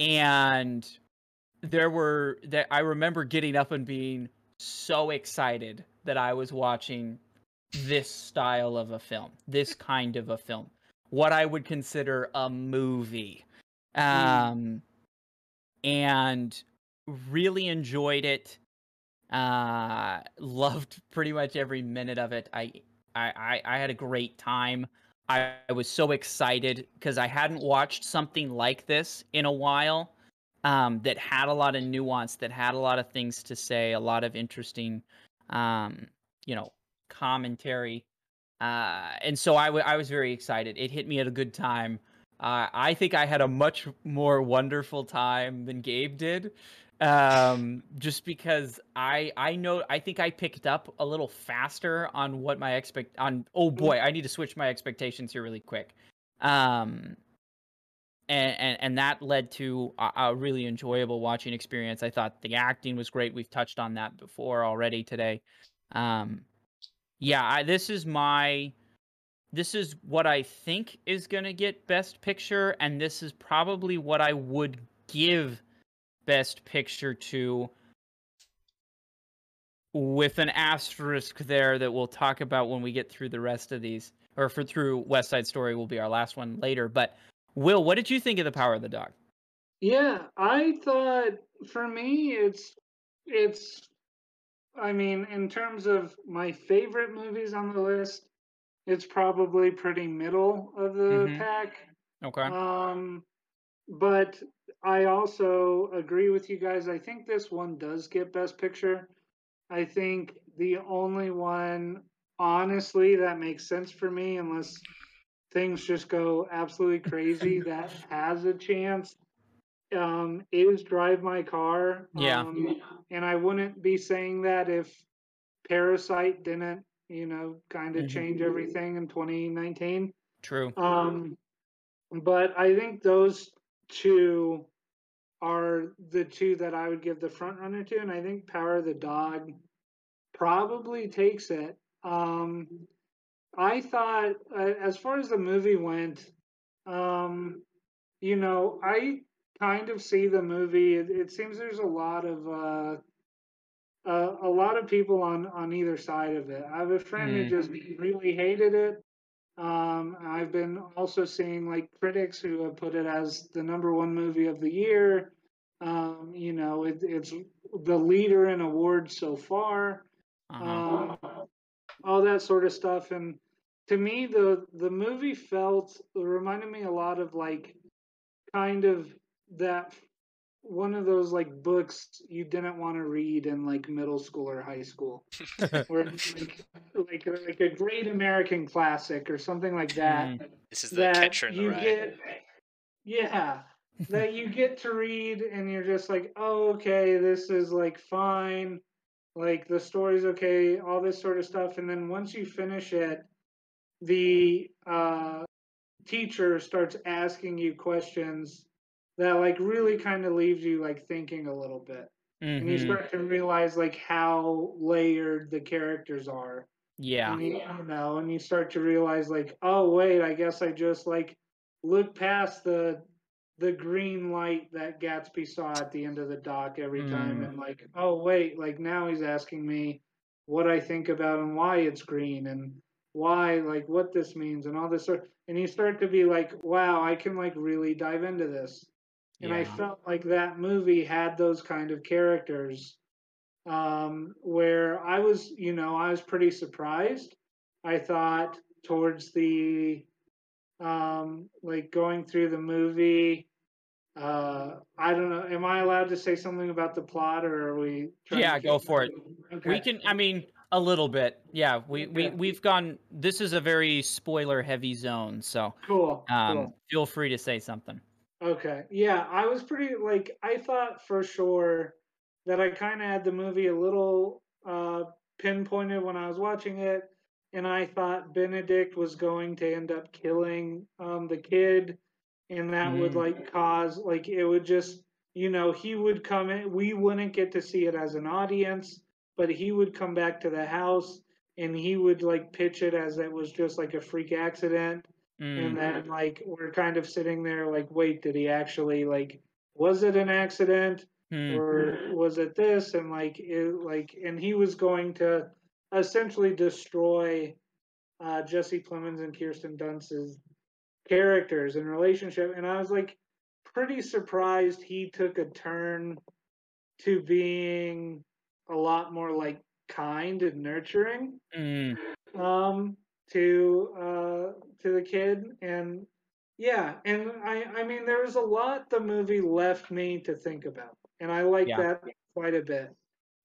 and there were, that I remember getting up and being so excited that I was watching this style of a film, this kind of a film, what I would consider a movie. Um, and really enjoyed it. Uh, loved pretty much every minute of it. I, I, I had a great time. I, I was so excited because I hadn't watched something like this in a while, um, that had a lot of nuance, that had a lot of things to say, a lot of interesting, um, you know, commentary, uh and so I, w I was very excited. It hit me at a good time. uh I think I had a much more wonderful time than Gabe did, Um, just because I I know I think I picked up a little faster on what my expect on. Oh boy, I need to switch my expectations here really quick. Um, and and, and that led to a, a really enjoyable watching experience. I thought the acting was great. We've touched on that before already today. Um, yeah, I, this is my this is what I think is gonna get Best Picture, and this is probably what I would give Best Picture to, with an asterisk there that we'll talk about when we get through the rest of these, or for through West Side Story will be our last one later. But Will, what did you think of The Power of the Dog? Yeah, I thought, for me, it's it's I mean, in terms of my favorite movies on the list, it's probably pretty middle of the mm-hmm. pack. Okay. Um, but I also agree with you guys. I think this one does get Best Picture. I think the only one, honestly, that makes sense for me, unless things just go absolutely crazy, that has a chance, um, is Drive My Car. Yeah. Um, and I wouldn't be saying that if Parasite didn't, you know, kind of mm-hmm. change everything in twenty nineteen. True. Um, but I think those two are the two that I would give the front runner to, and I think Power of the Dog probably takes it. Um, I thought, uh, as far as the movie went, um, you know, I kind of see the movie. It, it seems there's a lot of uh, uh, a lot of people on on either side of it. I have a friend mm. who just really hated it. Um, I've been also seeing like critics who have put it as the number one movie of the year. Um, you know, it, it's the leader in awards so far, uh-huh. um, all that sort of stuff. And to me, the, the movie felt, reminded me a lot of like kind of that one of those like books you didn't want to read in like middle school or high school, or like, like like a great American classic or something like that. This is the Catcher in the Rye. Get, yeah, that you get to read and you're just like, oh, okay, this is like fine, like the story's okay, all this sort of stuff. And then once you finish it, the uh, teacher starts asking you questions that like really kind of leaves you like thinking a little bit, mm-hmm. and you start to realize like how layered the characters are. Yeah, and you, I don't know, and you start to realize like, oh wait, I guess I just like look past the the green light that Gatsby saw at the end of the dock every mm. time, and like, oh wait, like now he's asking me what I think about and why it's green and why like what this means and all this sort. And you start to be like, wow, I can like really dive into this. And yeah. I felt like that movie had those kind of characters um, where I was, you know, I was pretty surprised. I thought towards the, um, like going through the movie, uh, I don't know, am I allowed to say something about the plot or are we? Yeah, go for it. Okay. We can, I mean, a little bit. Yeah, we, we, we've gone, this is a very spoiler heavy zone. So cool. Um, cool. Feel free to say something. Okay, yeah, I was pretty, like, I thought for sure that I kind of had the movie a little uh, pinpointed when I was watching it, and I thought Benedict was going to end up killing um, the kid, and that mm. would, like, cause, like, it would just, you know, he would come in, we wouldn't get to see it as an audience, but he would come back to the house, and he would, like, pitch it as it was just, like, a freak accident. And then, like, we're kind of sitting there, like, wait, did he actually, like, was it an accident mm. or was it this? And, like, it, like, and he was going to essentially destroy uh, Jesse Plemons and Kirsten Dunst's characters and relationship. And I was, like, pretty surprised he took a turn to being a lot more, like, kind and nurturing mm. um, to, uh, to the kid. And yeah, and I I mean there was a lot the movie left me to think about, and I like yeah. that quite a bit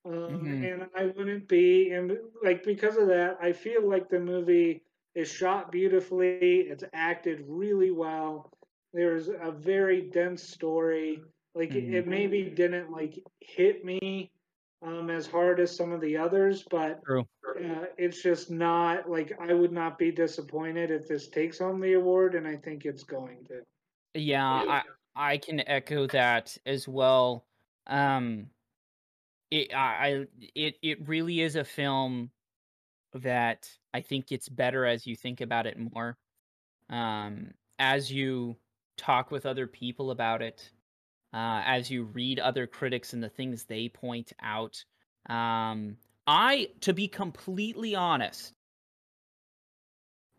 um, mm-hmm. and I wouldn't be and like because of that I feel like the movie is shot beautifully, it's acted really well, there's a very dense story, Like mm-hmm. it maybe didn't like hit me um, as hard as some of the others, but uh, it's just not like I would not be disappointed if this takes home the award, and I think it's going to. Yeah, yeah. I, I can echo that as well. Um, it I it it really is a film that I think gets better as you think about it more, um, as you talk with other people about it. Uh, as you read other critics and the things they point out. Um, I, to be completely honest,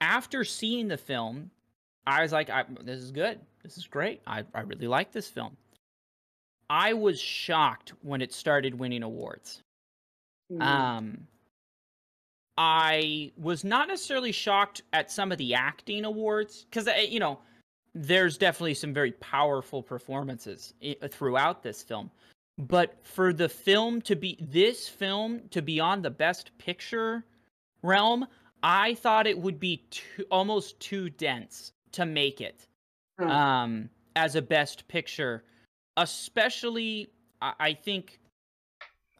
after seeing the film, I was like, I, this is good. This is great. I, I really like this film. I was shocked when it started winning awards. Mm. Um, I was not necessarily shocked at some of the acting awards, because, you know, there's definitely some very powerful performances throughout this film. But for the film to be, this film to be on the best picture realm, I thought it would be too, almost too dense to make it hmm. um, as a best picture. Especially, I, I think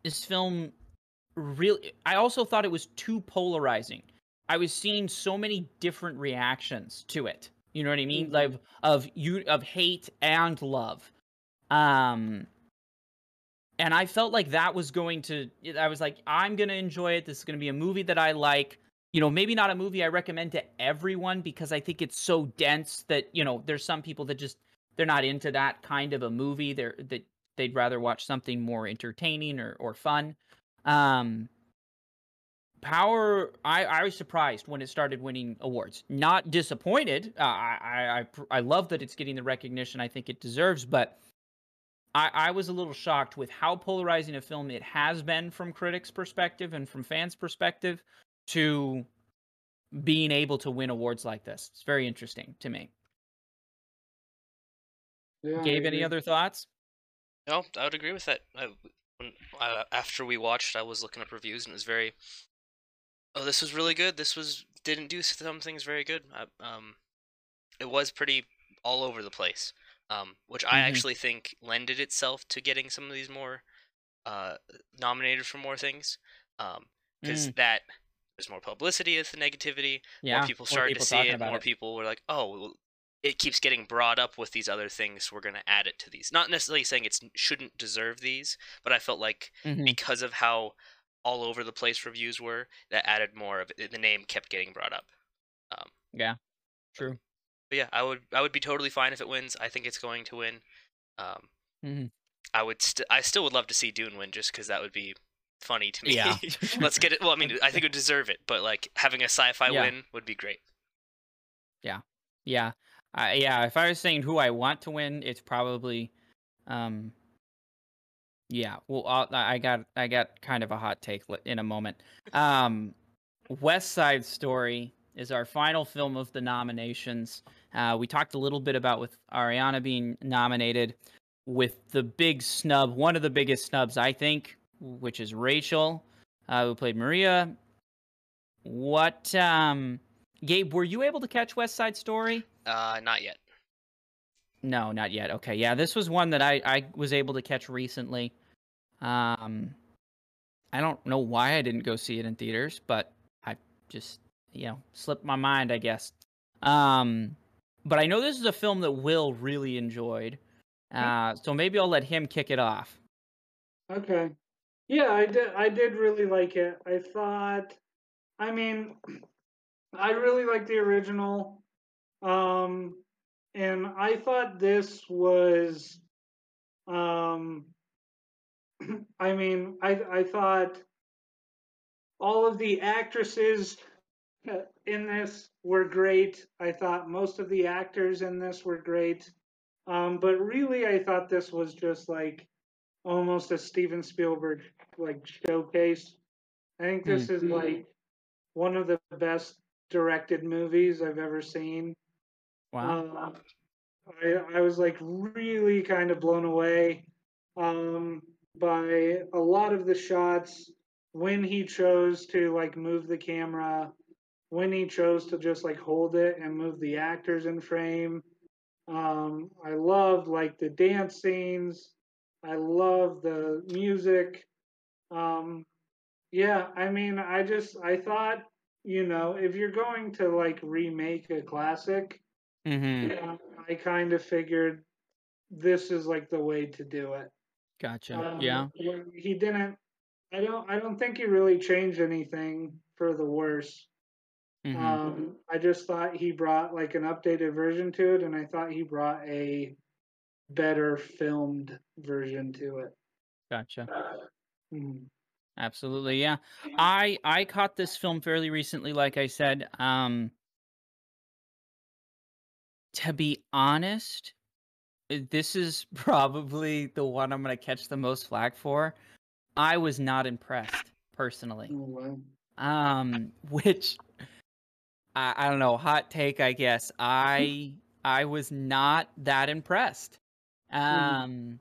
this film really, I also thought it was too polarizing. I was seeing so many different reactions to it. You know what I mean? Like of you of hate and love, um, and I felt like that was going to. I was like, I'm gonna enjoy it. This is gonna be a movie that I like. You know, maybe not a movie I recommend to everyone because I think it's so dense that you know there's some people that just they're not into that kind of a movie. They're that they'd rather watch something more entertaining or or fun. Um, Power, I, I was surprised when it started winning awards. Not disappointed. Uh, I, I I love that it's getting the recognition I think it deserves, but I, I was a little shocked with how polarizing a film it has been from critics' perspective and from fans' perspective to being able to win awards like this. It's very interesting to me. Yeah, Gabe, any other thoughts? No, I would agree with that. I, when, uh, after we watched, I was looking up reviews, and it was very... Oh, this was really good. This was didn't do some things very good. I, um, it was pretty all over the place, um, which mm-hmm. I actually think lended itself to getting some of these more uh, nominated for more things, because um, mm. that there's more publicity as the negativity. Yeah, more people started more people to see it. More it. People were like, "Oh, well, it keeps getting brought up with these other things. So we're going to add it to these." Not necessarily saying it shouldn't deserve these, but I felt like mm-hmm. because of how all over the place reviews were, that added more of it. The name kept getting brought up. Um, yeah, true. But yeah, I would I would be totally fine if it wins. I think it's going to win. Um, mm-hmm. I would st- I still would love to see Dune win just because that would be funny to me. Yeah. Let's get it. Well, I mean, I think it would deserve it, but like having a sci-fi yeah. win would be great. Yeah, yeah, uh, yeah. If I was saying who I want to win, it's probably. Um... Yeah, well, I'll, I got I got kind of a hot take in a moment. Um, West Side Story is our final film of the nominations. Uh, we talked a little bit about with Ariana being nominated, with the big snub, one of the biggest snubs, I think, which is Rachel, uh, who played Maria. What, um, Gabe, were you able to catch West Side Story? Uh, not yet. No, not yet. Okay, yeah, this was one that I, I was able to catch recently. Um, I don't know why I didn't go see it in theaters, but I just, you know, slipped my mind, I guess. Um, but I know this is a film that Will really enjoyed, uh, so maybe I'll let him kick it off. Okay. Yeah, I did, I did really like it. I thought, I mean, I really liked the original. Um... And I thought this was, um, I mean, I, I thought all of the actresses in this were great. I thought most of the actors in this were great. Um, but really, I thought this was just like almost a Steven Spielberg like showcase. I think this mm-hmm. is like one of the best directed movies I've ever seen. Wow. Uh, I, I was like really kind of blown away um, by a lot of the shots, when he chose to like move the camera, when he chose to just like hold it and move the actors in frame, Um, I loved like the dance scenes. I loved the music. Um, yeah, I mean, I just, I thought, you know, if you're going to like remake a classic, mm-hmm. you know, I kind of figured this is like the way to do it. Gotcha. Um, yeah. He didn't, I don't, I don't think he really changed anything for the worse. Mm-hmm. Um, I just thought he brought like an updated version to it, and I thought he brought a better filmed version to it. Gotcha. Uh, mm. Absolutely, yeah. I I caught this film fairly recently, like I said. Um, to be honest, this is probably the one I'm going to catch the most flack for. I was not impressed, personally. Oh, wow. Um, which... I, I don't know, hot take, I guess. I I was not that impressed. Um,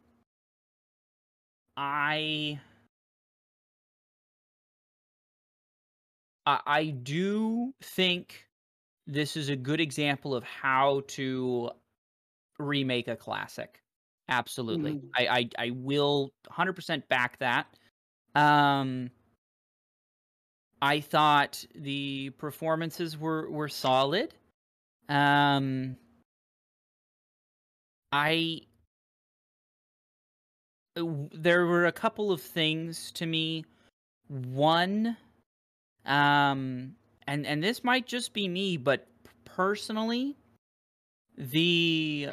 I, I I do think this is a good example of how to remake a classic. Absolutely. Mm-hmm. I, I I will one hundred percent back that. Um I thought the performances were, were solid. Um, I there were a couple of things to me. One, um, and and this might just be me, but personally, the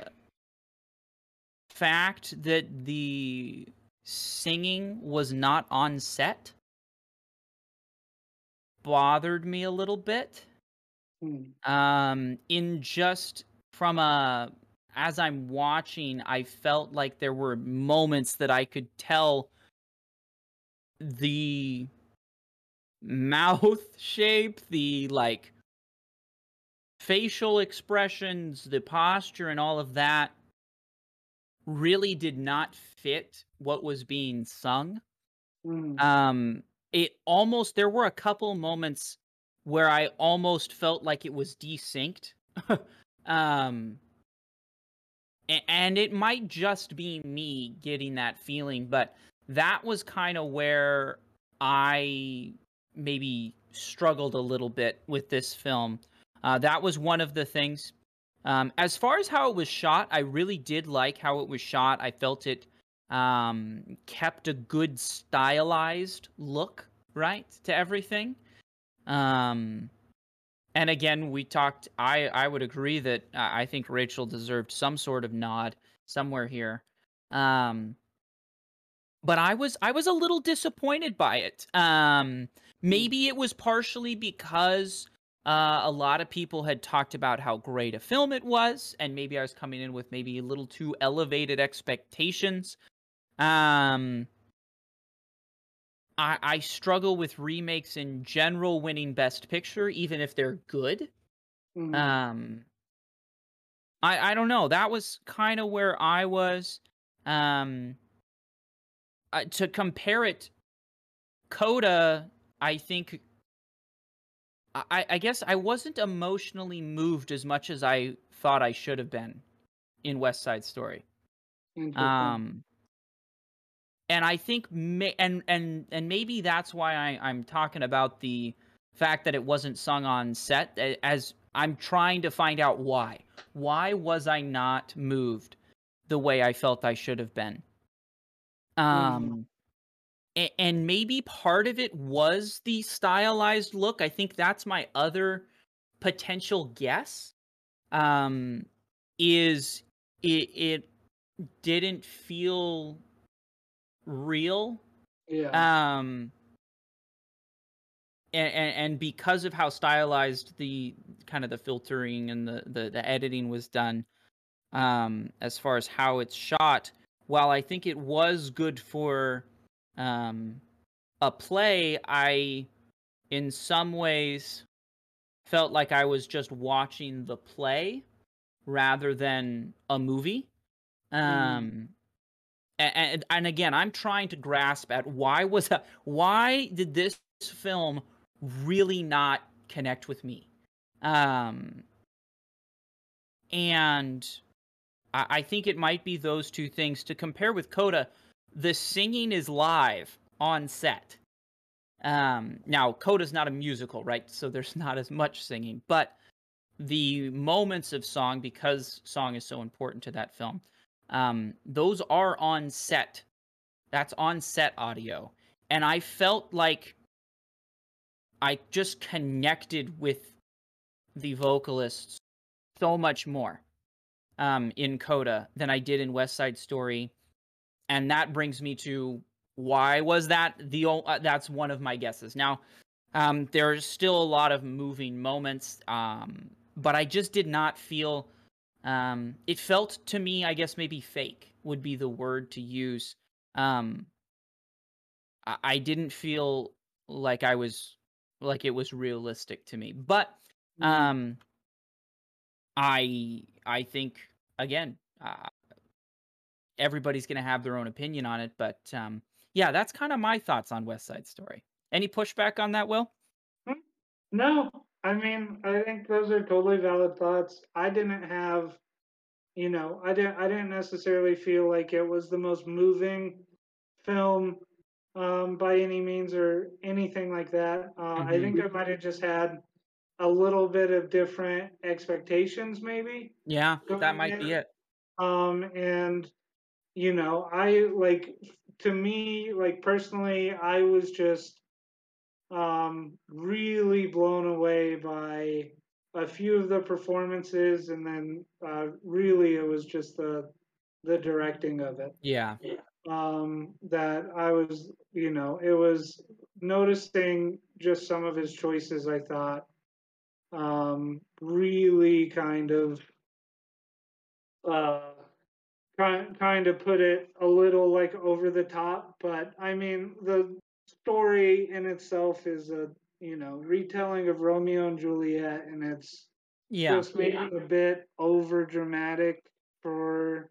fact that the singing was not on set bothered me a little bit. Mm. Um, in just from a, as I'm watching, I felt like there were moments that I could tell the mouth shape, the like facial expressions, the posture and all of that really did not fit what was being sung. Mm. Um, It almost, there were a couple moments where I almost felt like it was desynced. um, and it might just be me getting that feeling, but that was kind of where I maybe struggled a little bit with this film. Uh, that was one of the things. Um, as far as how it was shot, I really did like how it was shot. I felt it Um, kept a good stylized look, right, to everything. Um, and again, we talked, I, I would agree that uh, I think Rachel deserved some sort of nod somewhere here. Um, but I was, I was a little disappointed by it. Um, maybe it was partially because uh, a lot of people had talked about how great a film it was, and maybe I was coming in with maybe a little too elevated expectations. Um, I, I struggle with remakes in general winning Best Picture, even if they're good. Mm-hmm. Um, I, I don't know. That was kind of where I was. Um, uh, to compare it, Coda, I think, I, I guess I wasn't emotionally moved as much as I thought I should have been in West Side Story. Mm-hmm. Um, And I think, may, and and and maybe that's why I, I'm talking about the fact that it wasn't sung on set. As I'm trying to find out why, why was I not moved the way I felt I should have been? Um, mm. And maybe part of it was the stylized look. I think that's my other potential guess. Um, is it it didn't feel real. Yeah. Um, and, and and because of how stylized the kind of the filtering and the, the, the editing was done, um, as far as how it's shot, while I think it was good for um, a play, I in some ways felt like I was just watching the play rather than a movie. Um mm. And, and again, I'm trying to grasp at why was that, why did this film really not connect with me? Um, and I, I think it might be those two things. To compare with Coda, the singing is live on set. Um, now, Coda's not a musical, right? So there's not as much singing, but the moments of song, because song is so important to that film, um, those are on set. That's on set audio. And I felt like I just connected with the vocalists so much more um, in Coda than I did in West Side Story. And that brings me to... why was that? The uh, that's one of my guesses. Now, um, there's still a lot of moving moments, um, but I just did not feel... Um, it felt to me, I guess maybe fake would be the word to use. Um, I, I didn't feel like I was... like it was realistic to me. But um, I, I think, again, uh, everybody's going to have their own opinion on it, but... Um, yeah, that's kind of my thoughts on West Side Story. Any pushback on that, Will? No. I mean, I think those are totally valid thoughts. I didn't have, you know, I didn't I didn't necessarily feel like it was the most moving film um, by any means or anything like that. Uh, mm-hmm. I think I might have just had a little bit of different expectations, maybe. Yeah, that might in. be it. Um, and, you know, I, like... to me, like, personally, I was just um, really blown away by a few of the performances, and then uh, really it was just the the directing of it. Yeah. Um, that I was, you know, it was noticing just some of his choices, I thought, um, really kind of... Uh, kind of put it a little like over the top, but I mean the story in itself is a, you know, retelling of Romeo and Juliet, and it's yeah. just maybe yeah. a bit over dramatic for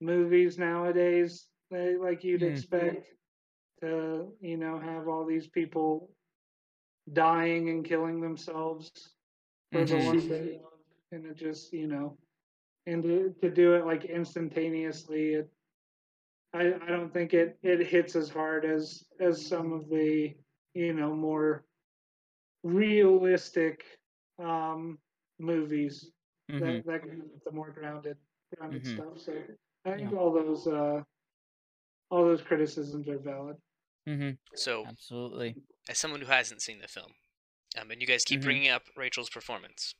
movies nowadays. They, like you'd mm. expect to, you know, have all these people dying and killing themselves for mm-hmm. the ones they love, and it just, you know. And to, to do it like instantaneously, it, I, I don't think it, it hits as hard as as some of the, you know, more realistic um, movies mm-hmm. that that can be the more grounded grounded mm-hmm. stuff. So I think yeah. all those uh, all those criticisms are valid. Mm-hmm. So absolutely, as someone who hasn't seen the film, um, and you guys keep mm-hmm. bringing up Rachel's performance,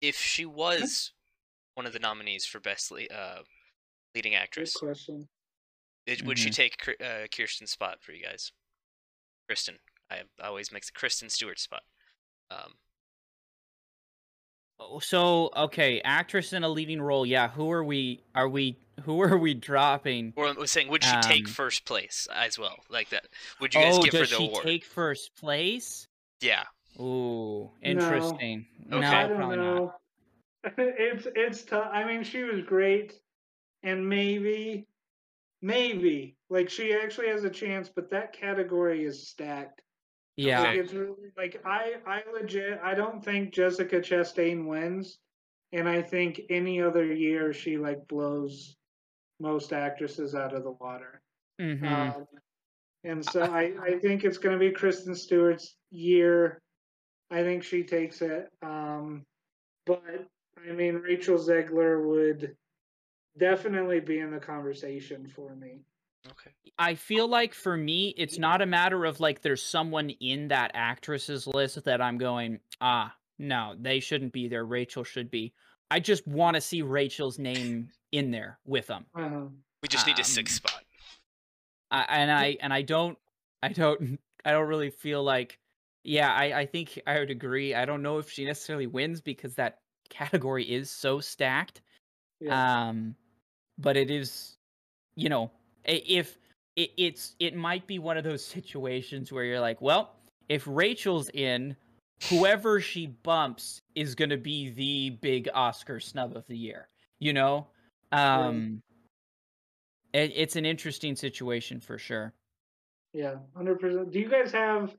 if she was one of the nominees for best le- uh, leading actress, Good question. It, would mm-hmm. she take uh, Kirsten's spot for you guys? Kristen, I always mix Kristen Stewart's spot. Um, oh, so okay, actress in a leading role. Yeah, who are we? Are we? Who are we dropping? Or I was saying, would she um, take first place as well? Like that? Would you guys oh, give her the award? Oh, does she take first place? Yeah. Ooh, interesting. No, no I don't probably know. Not. It's it's tough. I mean, she was great, and maybe, maybe like she actually has a chance, but that category is stacked. Yeah, like, it's really like I I legit I don't think Jessica Chastain wins, and I think any other year she like blows most actresses out of the water. Mm-hmm. Um, and so I I think it's going to be Kristen Stewart's year. I think she takes it. Um, but I mean, Rachel Zegler would definitely be in the conversation for me. Okay. I feel like for me, it's not a matter of like there's someone in that actresses list that I'm going, ah, no, they shouldn't be there. Rachel should be. I just want to see Rachel's name in there with them. Uh-huh. We just need um, a sixth spot. I, and I and I don't, I don't, I don't really feel like. Yeah, I, I think I would agree. I don't know if she necessarily wins because that category is so stacked. Yeah. Um, but it is, you know, if it, it's it might be one of those situations where you're like, well, if Rachel's in, whoever she bumps is going to be the big Oscar snub of the year, you know? Um, yeah. it, it's an interesting situation for sure. Yeah, one hundred percent. Do you guys have,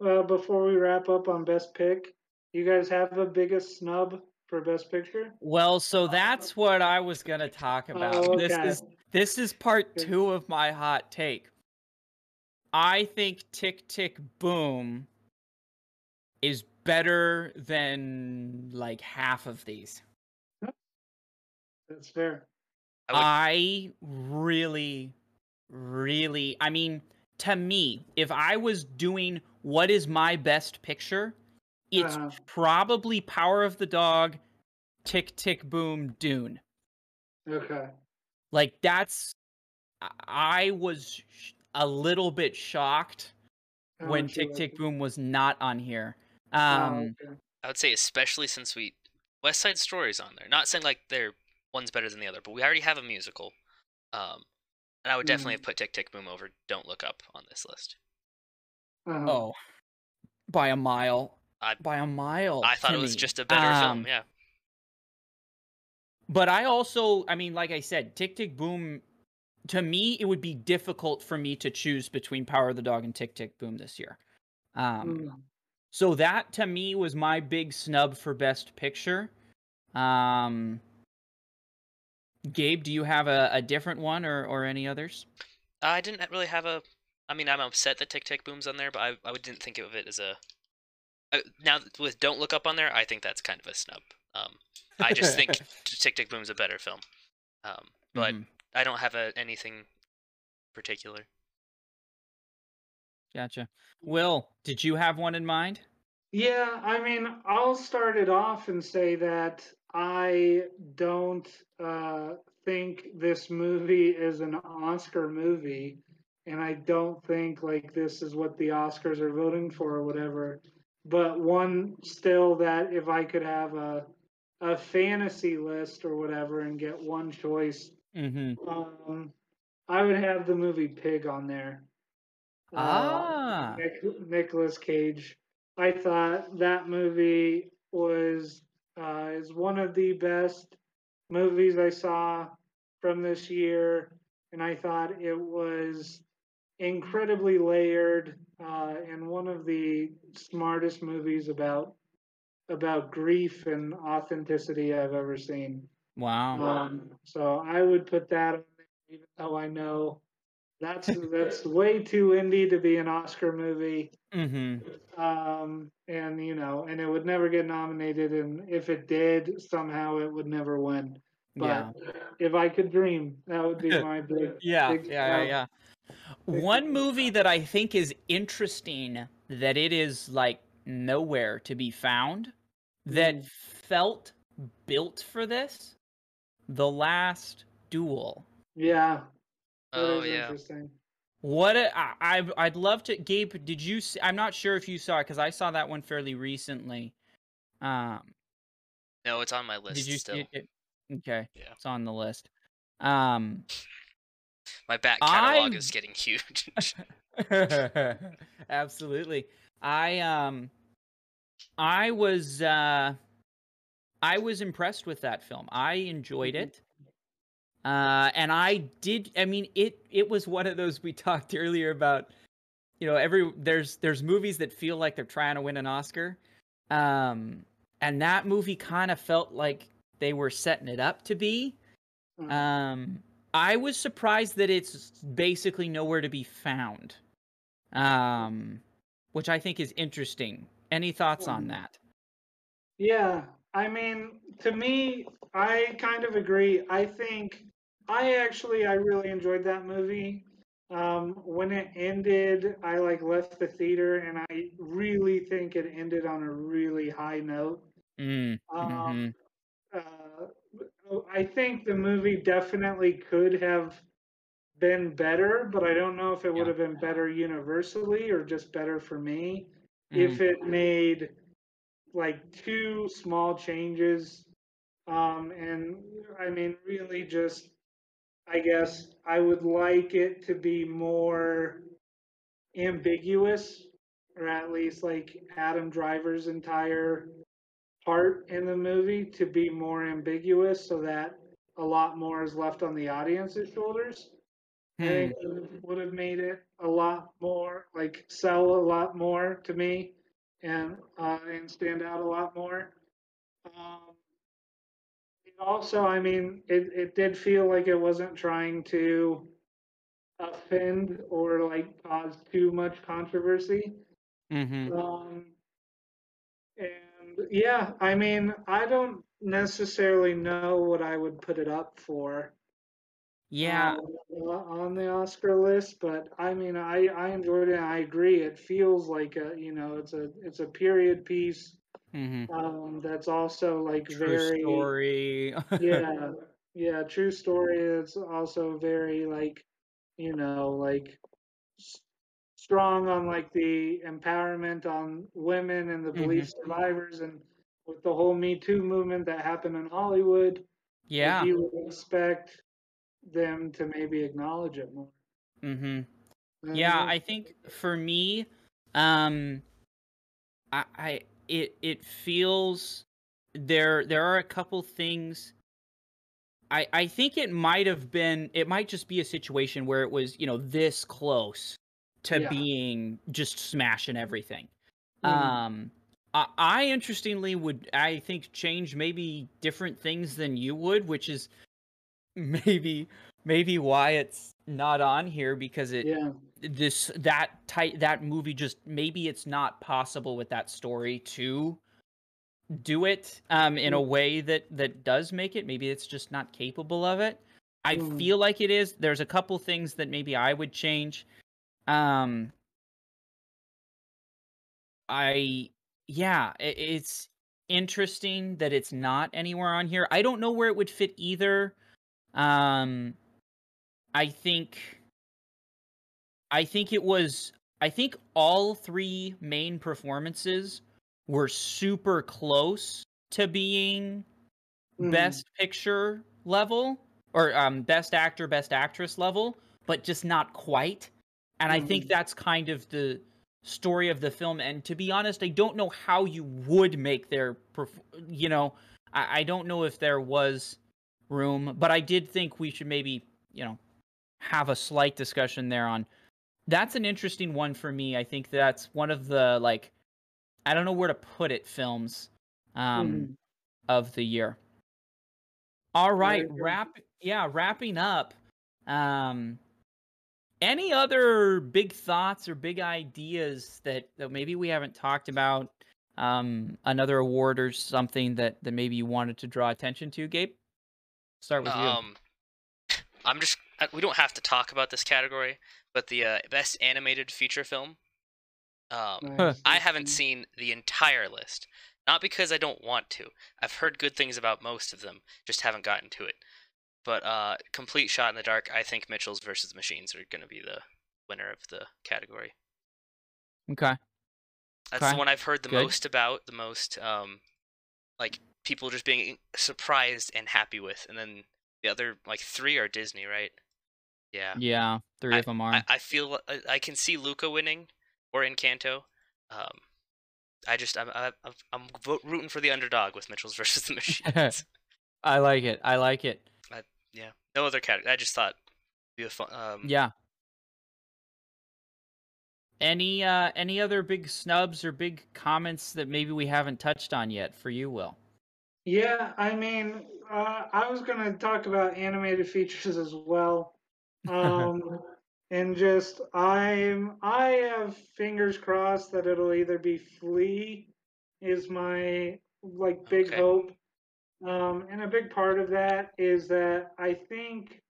uh, before we wrap up on Best Pick, you guys have the biggest snub for Best Picture? Well, so that's what I was going to talk about. Oh, okay. This is this is part two of my hot take. I think Tick Tick Boom is better than like half of these. That's fair. I really, really, I mean, to me, if I was doing what is my best picture, it's uh, probably Power of the Dog, Tick Tick Boom, Dune. Okay. Like, that's, I was sh- a little bit shocked How when Tick Tick Boom was not on here. Um, oh, okay. I would say especially since we, West Side Story's on there. Not saying like they're one's better than the other, but we already have a musical. Um, and I would definitely mm. have put Tick Tick Boom over Don't Look Up on this list. Uh-huh. Oh, by a mile. I, by a mile. I thought Timmy. It was just a better um, film, yeah. But I also, I mean, like I said, Tick Tick Boom, to me, it would be difficult for me to choose between Power of the Dog and Tick Tick Boom this year. Um, mm. So that, to me, was my big snub for Best Picture. Um... Gabe, do you have a, a different one or, or any others? Uh, I didn't really have a... I mean, I'm upset that Tick Tick Boom's on there, but I I didn't think of it as a... Uh, now, with Don't Look Up on there, I think that's kind of a snub. Um, I just think Tick Tick Boom's a better film. Um, but mm-hmm. I don't have a, anything particular. Gotcha. Will, did you have one in mind? Yeah, I mean, I'll start it off and say that I don't uh, think this movie is an Oscar movie, and I don't think like this is what the Oscars are voting for or whatever. But one still that if I could have a a fantasy list or whatever and get one choice, mm-hmm. um, I would have the movie Pig on there. Ah, uh, Nic- Nicolas Cage. I thought that movie was. Uh, is one of the best movies I saw from this year, and I thought it was incredibly layered uh, and one of the smartest movies about about grief and authenticity I've ever seen. Wow! Um, so I would put that on there, even though I know that's that's way too indie to be an Oscar movie. Mm-hmm. Um, and you know, and it would never get nominated, and if it did, somehow it would never win. But yeah. If I could dream, that would be my big. yeah, big, yeah, um, yeah, yeah. One movie that I think is interesting that it is like nowhere to be found that mm. felt built for this, The Last Duel. Yeah. That oh yeah. Interesting. What a, I I'd love to. Gabe, did you? See, I'm not sure if you saw it because I saw that one fairly recently. Um, no, it's on my list. Did you? Still. It, it, okay, yeah. It's on the list. Um, my back catalog I, is getting huge. Absolutely. I um, I was uh, I was impressed with that film. I enjoyed it. Uh, and I did, I mean, it, it was one of those we talked earlier about, you know, every, there's, there's movies that feel like they're trying to win an Oscar. Um, and that movie kind of felt like they were setting it up to be. Um, I was surprised that it's basically nowhere to be found. Um, which I think is interesting. Any thoughts on that? Yeah. I mean, to me, I kind of agree. I think I actually, I really enjoyed that movie. Um, when it ended, I like left the theater and I really think it ended on a really high note. Mm, um, mm-hmm. uh, I think the movie definitely could have been better, but I don't know if it yeah. would have been better universally or just better for me mm. if it made like two small changes. Um, and I mean, really just, I guess I would like it to be more ambiguous, or at least like Adam Driver's entire part in the movie to be more ambiguous so that a lot more is left on the audience's shoulders. Hmm. I think it would have made it a lot more, like sell a lot more to me and, uh, and stand out a lot more. Um, Also, I mean, it, it did feel like it wasn't trying to offend or like cause too much controversy. Mm-hmm. Um, and yeah, I mean, I don't necessarily know what I would put it up for. Yeah, uh, on the Oscar list, but I mean, I, I enjoyed it. I agree. It feels like a, you know, it's a it's a period piece. Mm-hmm. Um, that's also like true very story. yeah, yeah, true story. It's also very like, you know, like s- strong on like the empowerment on women and the belief mm-hmm. survivors, and with the whole Me Too movement that happened in Hollywood. Yeah, like, you would expect them to maybe acknowledge it more. Mm-hmm. And yeah, I think for me, um, I. I It it feels there there are a couple things. I I think it might have been it might just be a situation where it was, you know, this close to yeah. being just smashing everything. Mm-hmm. Um, I, I interestingly would I think change maybe different things than you would, which is maybe maybe why it's not on here, because it. Yeah. This that type that movie just maybe it's not possible with that story to do it um in a way that that does make it, maybe it's just not capable of it. I mm. feel like it is. There's a couple things that maybe I would change. um I yeah it, it's interesting that it's not anywhere on here. I don't know where it would fit either. um I think I think it was, I think all three main performances were super close to being mm. best picture level, or um, best actor, best actress level, but just not quite. And mm. I think that's kind of the story of the film. And to be honest, I don't know how you would make their, you know, I, I don't know if there was room, but I did think we should maybe, you know, have a slight discussion there on. That's an interesting one for me. I think that's one of the, like, I don't know where to put it, films um, mm. of the year. All right, wrap, yeah, wrapping up. Um, any other big thoughts or big ideas that, that maybe we haven't talked about? Um, another award or something that, that maybe you wanted to draw attention to, Gabe? Start with um, you. I'm just... We don't have to talk about this category, but the uh, best animated feature film. Um, nice. I haven't seen the entire list, not because I don't want to. I've heard good things about most of them, just haven't gotten to it. But uh, complete shot in the dark. I think Mitchell's versus Machines are going to be the winner of the category. Okay, that's okay. the one I've heard the good. most about, the most um, like people just being surprised and happy with, and then the other like three are Disney, right? Yeah. Yeah, three I, of them are. I, I feel I, I can see Luca winning or Encanto. Um, I just I'm I, I'm rooting for the underdog with Mitchell's versus the Machines. I like it. I like it. I, yeah. No other category. I just thought it'd be a fun. Um... Yeah. Any uh any other big snubs or big comments that maybe we haven't touched on yet for you, Will? Yeah, I mean, uh, I was gonna talk about animated features as well. um and just i'm i have fingers crossed that it'll either be Flea is my like big okay. hope, um and a big part of that is that I think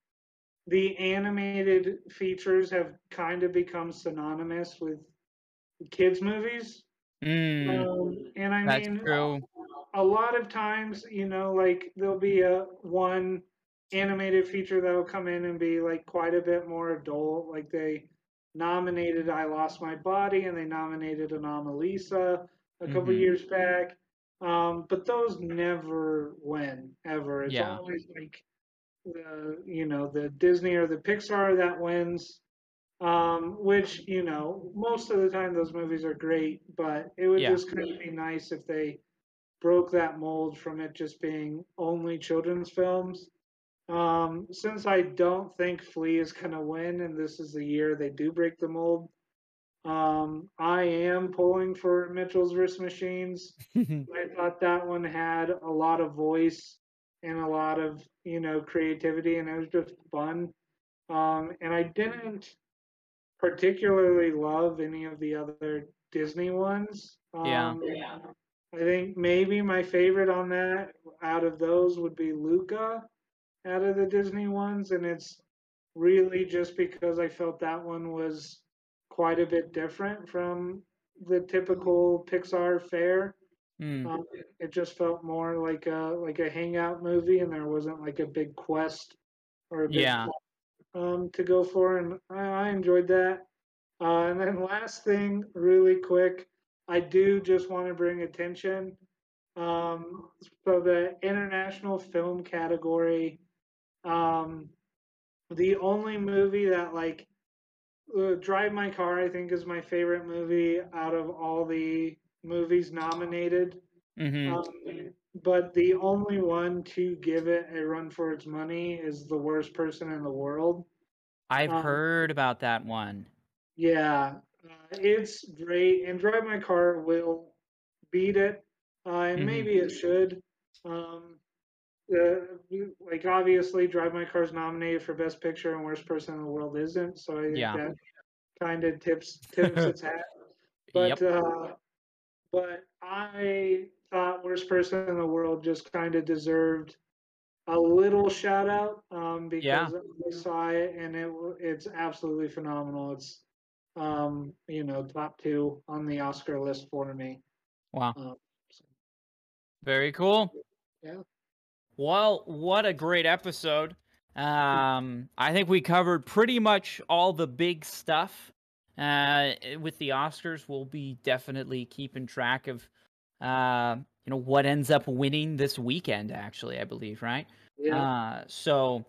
the animated features have kind of become synonymous with kids movies. mm, um, and I that's mean true. A lot of times, you know, like there'll be a one animated feature that'll come in and be like quite a bit more adult. Like they nominated I Lost My Body and they nominated Anomalisa a couple mm-hmm. years back. Um, but those never win, ever. It's yeah. always like the, you know, the Disney or the Pixar that wins. Um, which, you know, most of the time those movies are great, but it would yeah. just kind of be nice if they broke that mold from it just being only children's films. Um, since I don't think Flea is going to win, and this is the year they do break the mold, um, I am pulling for Mitchell's versus Machines. I thought that one had a lot of voice and a lot of, you know, creativity, and it was just fun. Um, and I didn't particularly love any of the other Disney ones. Um, yeah. yeah. I think maybe my favorite on that out of those would be Luca out of the Disney ones. And it's really just because I felt that one was quite a bit different from the typical Pixar fare. Mm. Um, it just felt more like a like a hangout movie, and there wasn't like a big quest or a big yeah. quest, um, to go for, and I, I enjoyed that. Uh, and then last thing, really quick, I do just want to bring attention. Um, so the international film category, um, the only movie that like uh, Drive My Car, I think, is my favorite movie out of all the movies nominated. Mm-hmm. Um, but the only one to give it a run for its money is The Worst Person in the World. I've um, heard about that one. Yeah, uh, it's great, and Drive My Car will beat it, uh, and mm-hmm. maybe it should. Um, uh, like, obviously, Drive My Car is nominated for Best Picture, and Worst Person in the World isn't, so I think yeah. that kind of tips tips its hat. But, yep. uh, but I thought Worst Person in the World just kind of deserved a little shout out, um, because yeah. I saw it, and it it's absolutely phenomenal. It's um you know top two on the Oscar list for me. Wow. Um, so. Very cool. Yeah. Well, what a great episode. Um, I think we covered pretty much all the big stuff. Uh, with the Oscars, we'll be definitely keeping track of uh you know what ends up winning this weekend. Actually, I believe, right? Yeah. Uh, so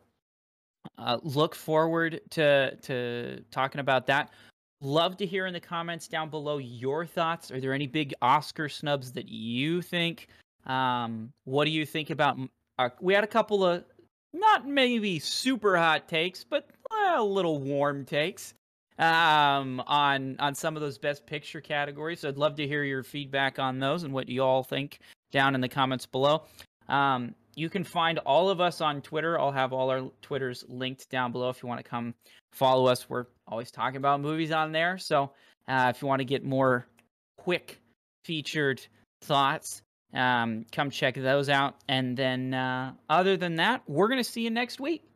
uh, look forward to to talking about that. Love to hear in the comments down below your thoughts. Are there any big Oscar snubs that you think? Um, what do you think about... Our, we had a couple of not maybe super hot takes, but a little warm takes um, on, on some of those Best Picture categories. So I'd love to hear your feedback on those and what you all think down in the comments below. Um, you can find all of us on Twitter. I'll have all our Twitters linked down below if you want to come follow us. We're always talking about movies on there. So uh, if you want to get more quick featured thoughts, um, come check those out. And then uh, other than that, we're going to see you next week.